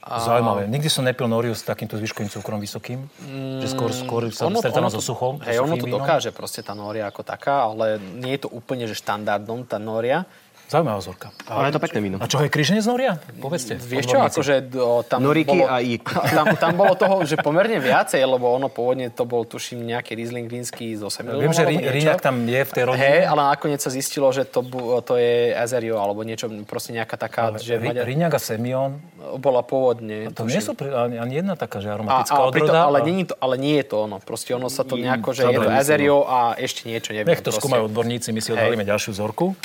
A... Zaujímavé. Nikdy som nepil Noriu s takýmto zvyškovým cukrom vysokým, mm, že skôr, skôr sa stretávam so suchom. Hej, ono to vínom. Dokáže proste tá Noria ako taká, ale nie je to úplne, že štandardom tá Noria. Zaujímavá zorka. Ale je to pekné víno. A čo je križenie z Noria? Povedzte. Vieš čo, akože tam Noriky bolo... a I. Tam, tam bolo toho, že pomerne viacej, lebo ono pôvodne to bol, tuším, nejaký Riesling rínsky z osem miliónov. Viem, že Riňak tam je v tej rodine. Hej, ale nakoniec sa zistilo, že to, to je Azerio, alebo niečo, proste nejaká taká... Maďar... Riňak a Semyon... Bola pôvodne. A to nie sú ani jedna taká, že aromatická odroda. Ale, a... ale nie je to ono. Proste ono sa to nejako, že je to Azerio a ešte niečo, neviem. Nech to skúmajú odborníci, my si odhalíme ďalšiu zorku.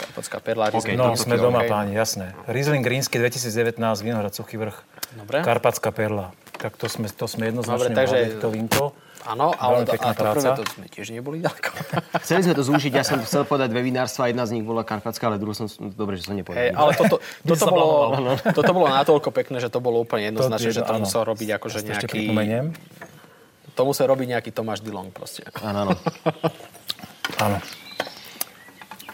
No, sme doma, okay. Páni, jasné. Riesling rínsky dvetisíc devätnásť, Vinohrad Suchý vrch. Dobre. Karpatská perla. Tak to sme, to sme jednoznačne dobre, takže... mali, to vínko. Áno, ale to, a to prvé to sme tiež neboli ďaleko. Chceli sme to zúžiť, ja som chcel povedať dve vinárstva, jedna z nich bola Karpatská, ale druhú som, dobre, že som nepovedal. Hey, ale toto, toto, bolo, toto bolo natoľko pekné, že to bolo úplne jednoznačné, to, že to áno. Musel robiť akože ja nejaký... To musel robiť nejaký Tomáš Dilong proste. Áno, áno. Áno.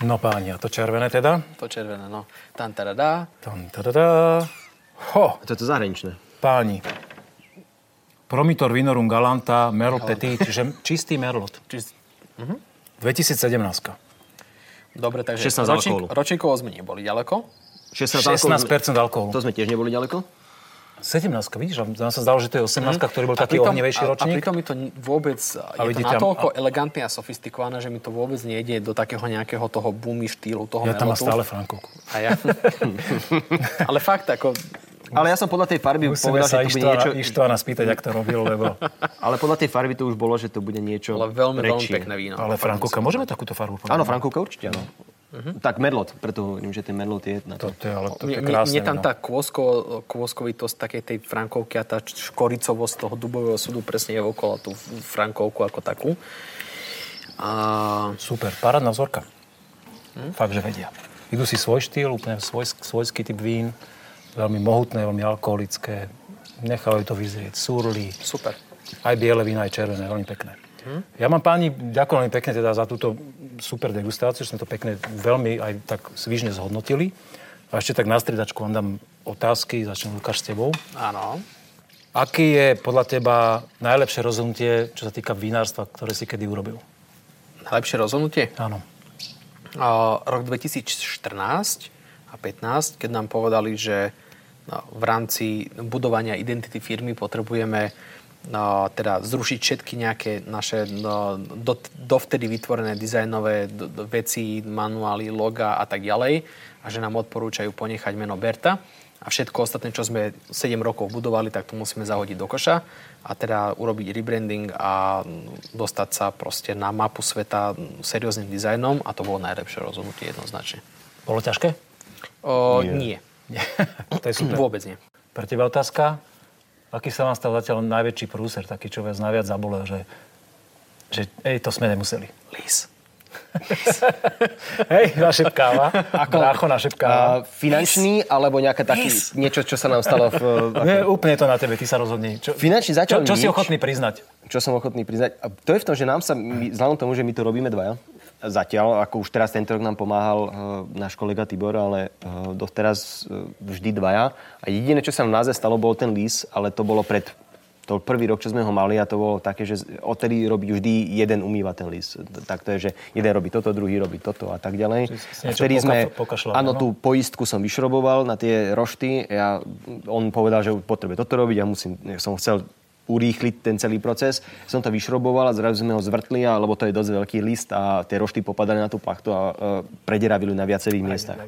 No páni, to červené teda? To červené, no. Tam tadadá. Tam tadadá. Ho! To je to zahraničné. Páni. Promitor Vinorum Galanta, Merlot Petit, čiže čistý Merlot. Čistý. Mhm. dvetisíc sedemnásť. Dobre, takže ročníkovo sme neboli ďaleko. šestnásť percent alkoholu. To sme tiež neboli ďaleko. sedemnástka, vidíš? Nám sa zdalo, že to je osemnástka, ktorý bol taký ohnivejší ročník. A pritom mi to vôbec, a je to natoľko a... elegantné a sofistikované, že mi to vôbec nejde do takého nejakého toho boomy štýlu, toho ja melotu. Ja tam mám stále Frankovku. A ja. Ale fakt, ako... Ale ja som podľa tej farby musíme povedal, že to bude niečo... Musíme sa Ištvána spýtať, jak to robil, lebo... Ale podľa tej farby to už bolo, že to bude niečo ale veľmi, rečie. Veľmi pekné víno. Ale Frankovka, môžeme takúto farbu povedať? Áno, Frankovka určite, áno. Uh-huh. Tak Merlot, preto hovorím, že ten Merlot je na to. To, to je, ale to je krásne. Mne tam tá kôsko, kôskovitosť takej tej Frankovky a tá škoricovosť toho dubového súdu presne je okolo tú Frankovku ako takú. A... Super, parádna vzorka. Hm? Fakt, že vedia. Idú si svoj štýl, úplne svoj, svojský typ vín. Veľmi mohutné, veľmi alkoholické. Nechávajú to vyzrieť. Súrli. Super. Aj biele vína, aj červené. Veľmi pekné. Hm? Ja mám páni, ďakujem veľmi pekne teda za túto super degustáciu, že sme to pekne veľmi aj tak svižne zhodnotili. A ešte tak na striedačku vám dám otázky, začnem Lukáš s tebou. Áno. Aký je podľa teba najlepšie rozhodnutie, čo sa týka vinárstva, ktoré si kedy urobil? Najlepšie rozhodnutie? Áno. O, rok dvetisícštrnásť a pätnásť, keď nám povedali, že no, v rámci budovania identity firmy potrebujeme no, teda zrušiť všetky nejaké naše no, do, dovtedy vytvorené dizajnové do, do veci, manuály, loga a tak ďalej a že nám odporúčajú ponechať meno Berta a všetko ostatné, čo sme sedem rokov budovali, tak to musíme zahodiť do koša a teda urobiť rebranding a dostať sa proste na mapu sveta serióznym dizajnom a to bolo najlepšie rozhodnutie jednoznačne. Bolo ťažké? O, nie. nie. To je super. Vôbec nie. Pre teba otázka? Aký sa vám stal zatiaľ najväčší prúser? Taký, čo vás najviac zabolil, že, že ej, to sme nemuseli. Lís. Hej, našepkáva. Brácho našepkáva. Finančný, alebo nejaké taký, Lís. Niečo, čo sa nám stalo v... Ako... Nie, úplne to na tebe, ty sa rozhodni. Čo, finančný zatiaľ čo, čo si ochotný priznať? Čo som ochotný priznať? A to je v tom, že nám sa, vzhľadom tomu, že my to robíme dvaja, zatiaľ, ako už teraz tento rok nám pomáhal uh, náš kolega Tibor, ale uh, doteraz uh, vždy dvaja. A jediné, čo sa nám náze stalo, bol ten lís, ale to bolo pred... To prvý rok, čo sme ho mali a to bolo také, že odtedy robí vždy jeden umýva ten lís. Tak to je, že jeden robí toto, druhý robí toto a tak ďalej. A vtedy sme... Pokašľal, áno, no? Tú poistku som vyšroboval na tie rošty. Ja, on povedal, že potrebuje toto robiť a ja musím... Ja som chcel... urýchliť ten celý proces. Som to vyšroboval a zrazu sme ho zvrtli, lebo to je dosť veľký list a tie rošty popadali na tú plachtu a e, prederavili na viacerých miestach.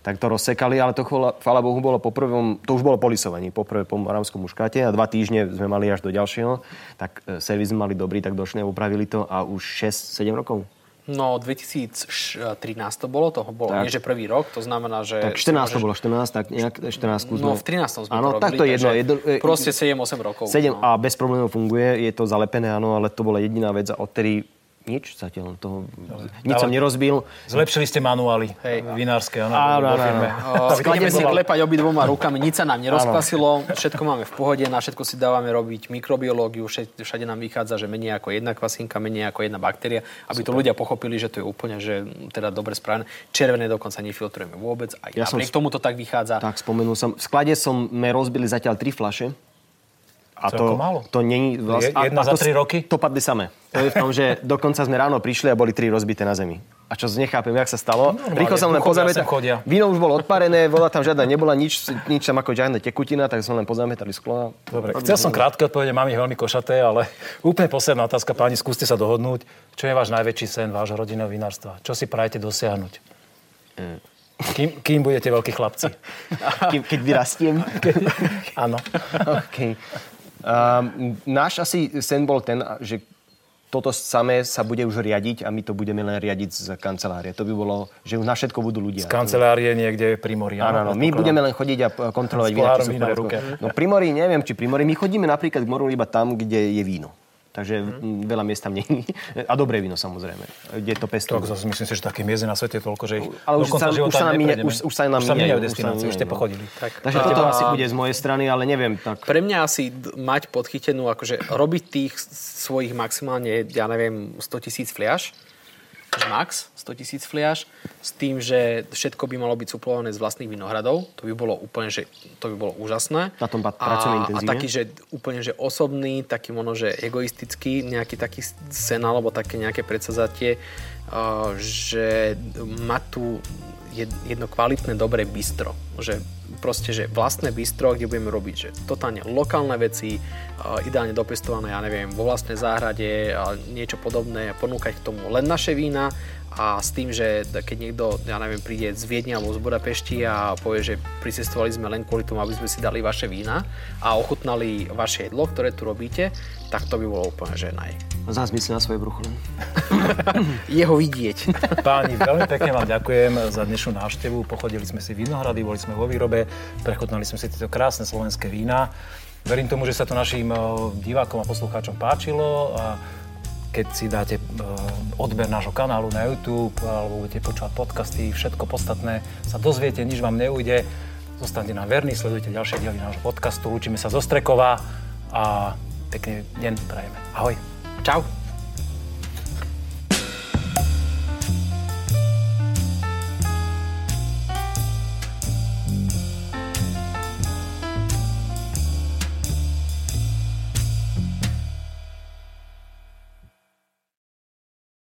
Tak to rozsekali, ale to chvála Bohu bolo po prvom, to už bolo po lisovaní, po prvé po moravskom muškáte a dva týždne sme mali až do ďalšieho. Tak e, servis sme mali dobrý, tak došli a upravili to a už šesť sedem rokov. No, dvetisíctrinásť to bolo, toho bolo, tak. Nie že prvý rok, to znamená, že... Tak štrnásť to bolo, štrnásť, tak nejak štrnásť sme... No, v trinástom sme áno, to robili, tak to jedno, jedno, proste sedem osem rokov. sedem no. A bez problémov funguje, je to zalepené, áno, ale to bola jediná vec a odtedy nič zatiaľ, toho... nič som nerozbil. Zlepšili ste manuály, hej, vinárske, áno, vo firme. Ideme si klepať obidvoma rukami, nič sa nám nerozkvasilo, všetko máme v pohode, na všetko si dávame robiť mikrobiológiu, všade nám vychádza, že menej ako jedna kvasinka, menej ako jedna baktéria, aby super. To ľudia pochopili, že to je úplne, že teda dobre správne. Červené dokonca nefiltrujeme vôbec, aj ja napriek som... tomu to tak vychádza. Tak, spomenul som, v sklade sme rozbili zatiaľ tri fľaše. A to, to není vlast... Jedna a, za tri roky? To padli samé. To je v tom, že dokonca sme ráno prišli a boli tri rozbité na zemi. A čo nechápem, jak sa stalo. No, rýchlo som len pozametali. Víno už bolo odparené, voda tam žiadna nebola, nič, nič tam ako žiadna tekutina, tak som len pozametali sklo. Dobre, chcel som krátke odpovede, mám ich veľmi košaté, ale úplne posledná otázka, páni, skúste sa dohodnúť. Čo je váš najväčší sen vášho rodinného vinárstva? Čo si prajete dosiahnuť? Mm. Kým, kým budete veľkí chlapci? Kým, keď vyrastiem? Áno. Okay. Um, náš asi sen bol ten, že toto samé sa bude už riadiť a my to budeme len riadiť z kancelárie. To by bolo, že už na všetko budú ľudia. Z kancelárie niekde pri mori. Áno, áno, my budeme len chodiť a kontrolovať vína, čo sú v ruke. No pri mori, neviem, či pri mori. My chodíme napríklad k moru iba tam, kde je víno. Takže hmm. veľa miest tam nie je. A dobré víno, samozrejme. Kde to pestujú. Tak zase myslím si, že takých miest je na svete toľko, že ich ale už sa, už sa nám míňajú už, už míňa, destinácie, už ste pochodili. Tak. Takže a... toto asi bude z mojej strany, ale neviem. Tak... Pre mňa asi mať podchytenú, akože robiť tých svojich maximálne, ja neviem, sto tisíc fliaš. Max, sto tisíc fliaš. S tým, že všetko by malo byť suplované z vlastných vinohradov. To by bolo úplne, že to by bolo úžasné. Na tom pracujeme intenzívne. A taký, že úplne, že osobný, taký ono, že egoistický, nejaký taký sen, alebo také nejaké predsazatie, že má tu jedno kvalitné, dobré bistro. Že proste, že vlastné bistro, kde budeme robiť, že totálne lokálne veci, ideálne dopestované, ja neviem, vo vlastnej záhrade, niečo podobné, ponúkať k tomu len naše vína a s tým, že keď niekto, ja neviem, príde z Viedne alebo z Budapešti a povie, že pricestovali sme len kvôli tomu, aby sme si dali vaše vína a ochutnali vaše jedlo, ktoré tu robíte, tak to by bolo úplne, že naj. Zás myslí na svoje brucho. Jeho vidieť. Páni, veľmi pekne vám ďakujem za dnešnú návštevu. Pochodili sme si vinohrady, boli sme vo výrobe, prechutnali sme si tieto krásne slovenské vína. Verím tomu, že sa to našim divákom a poslucháčom páčilo. A keď si dáte odber nášho kanálu na YouTube alebo budete počúvať podcasty, všetko podstatné sa dozviete, nič vám neujde. Zostaňte nám verní, sledujte ďalšie diely nášho podcastu. Lúčime sa zo Strekova a pekný deň prajeme. Ahoj. Čau.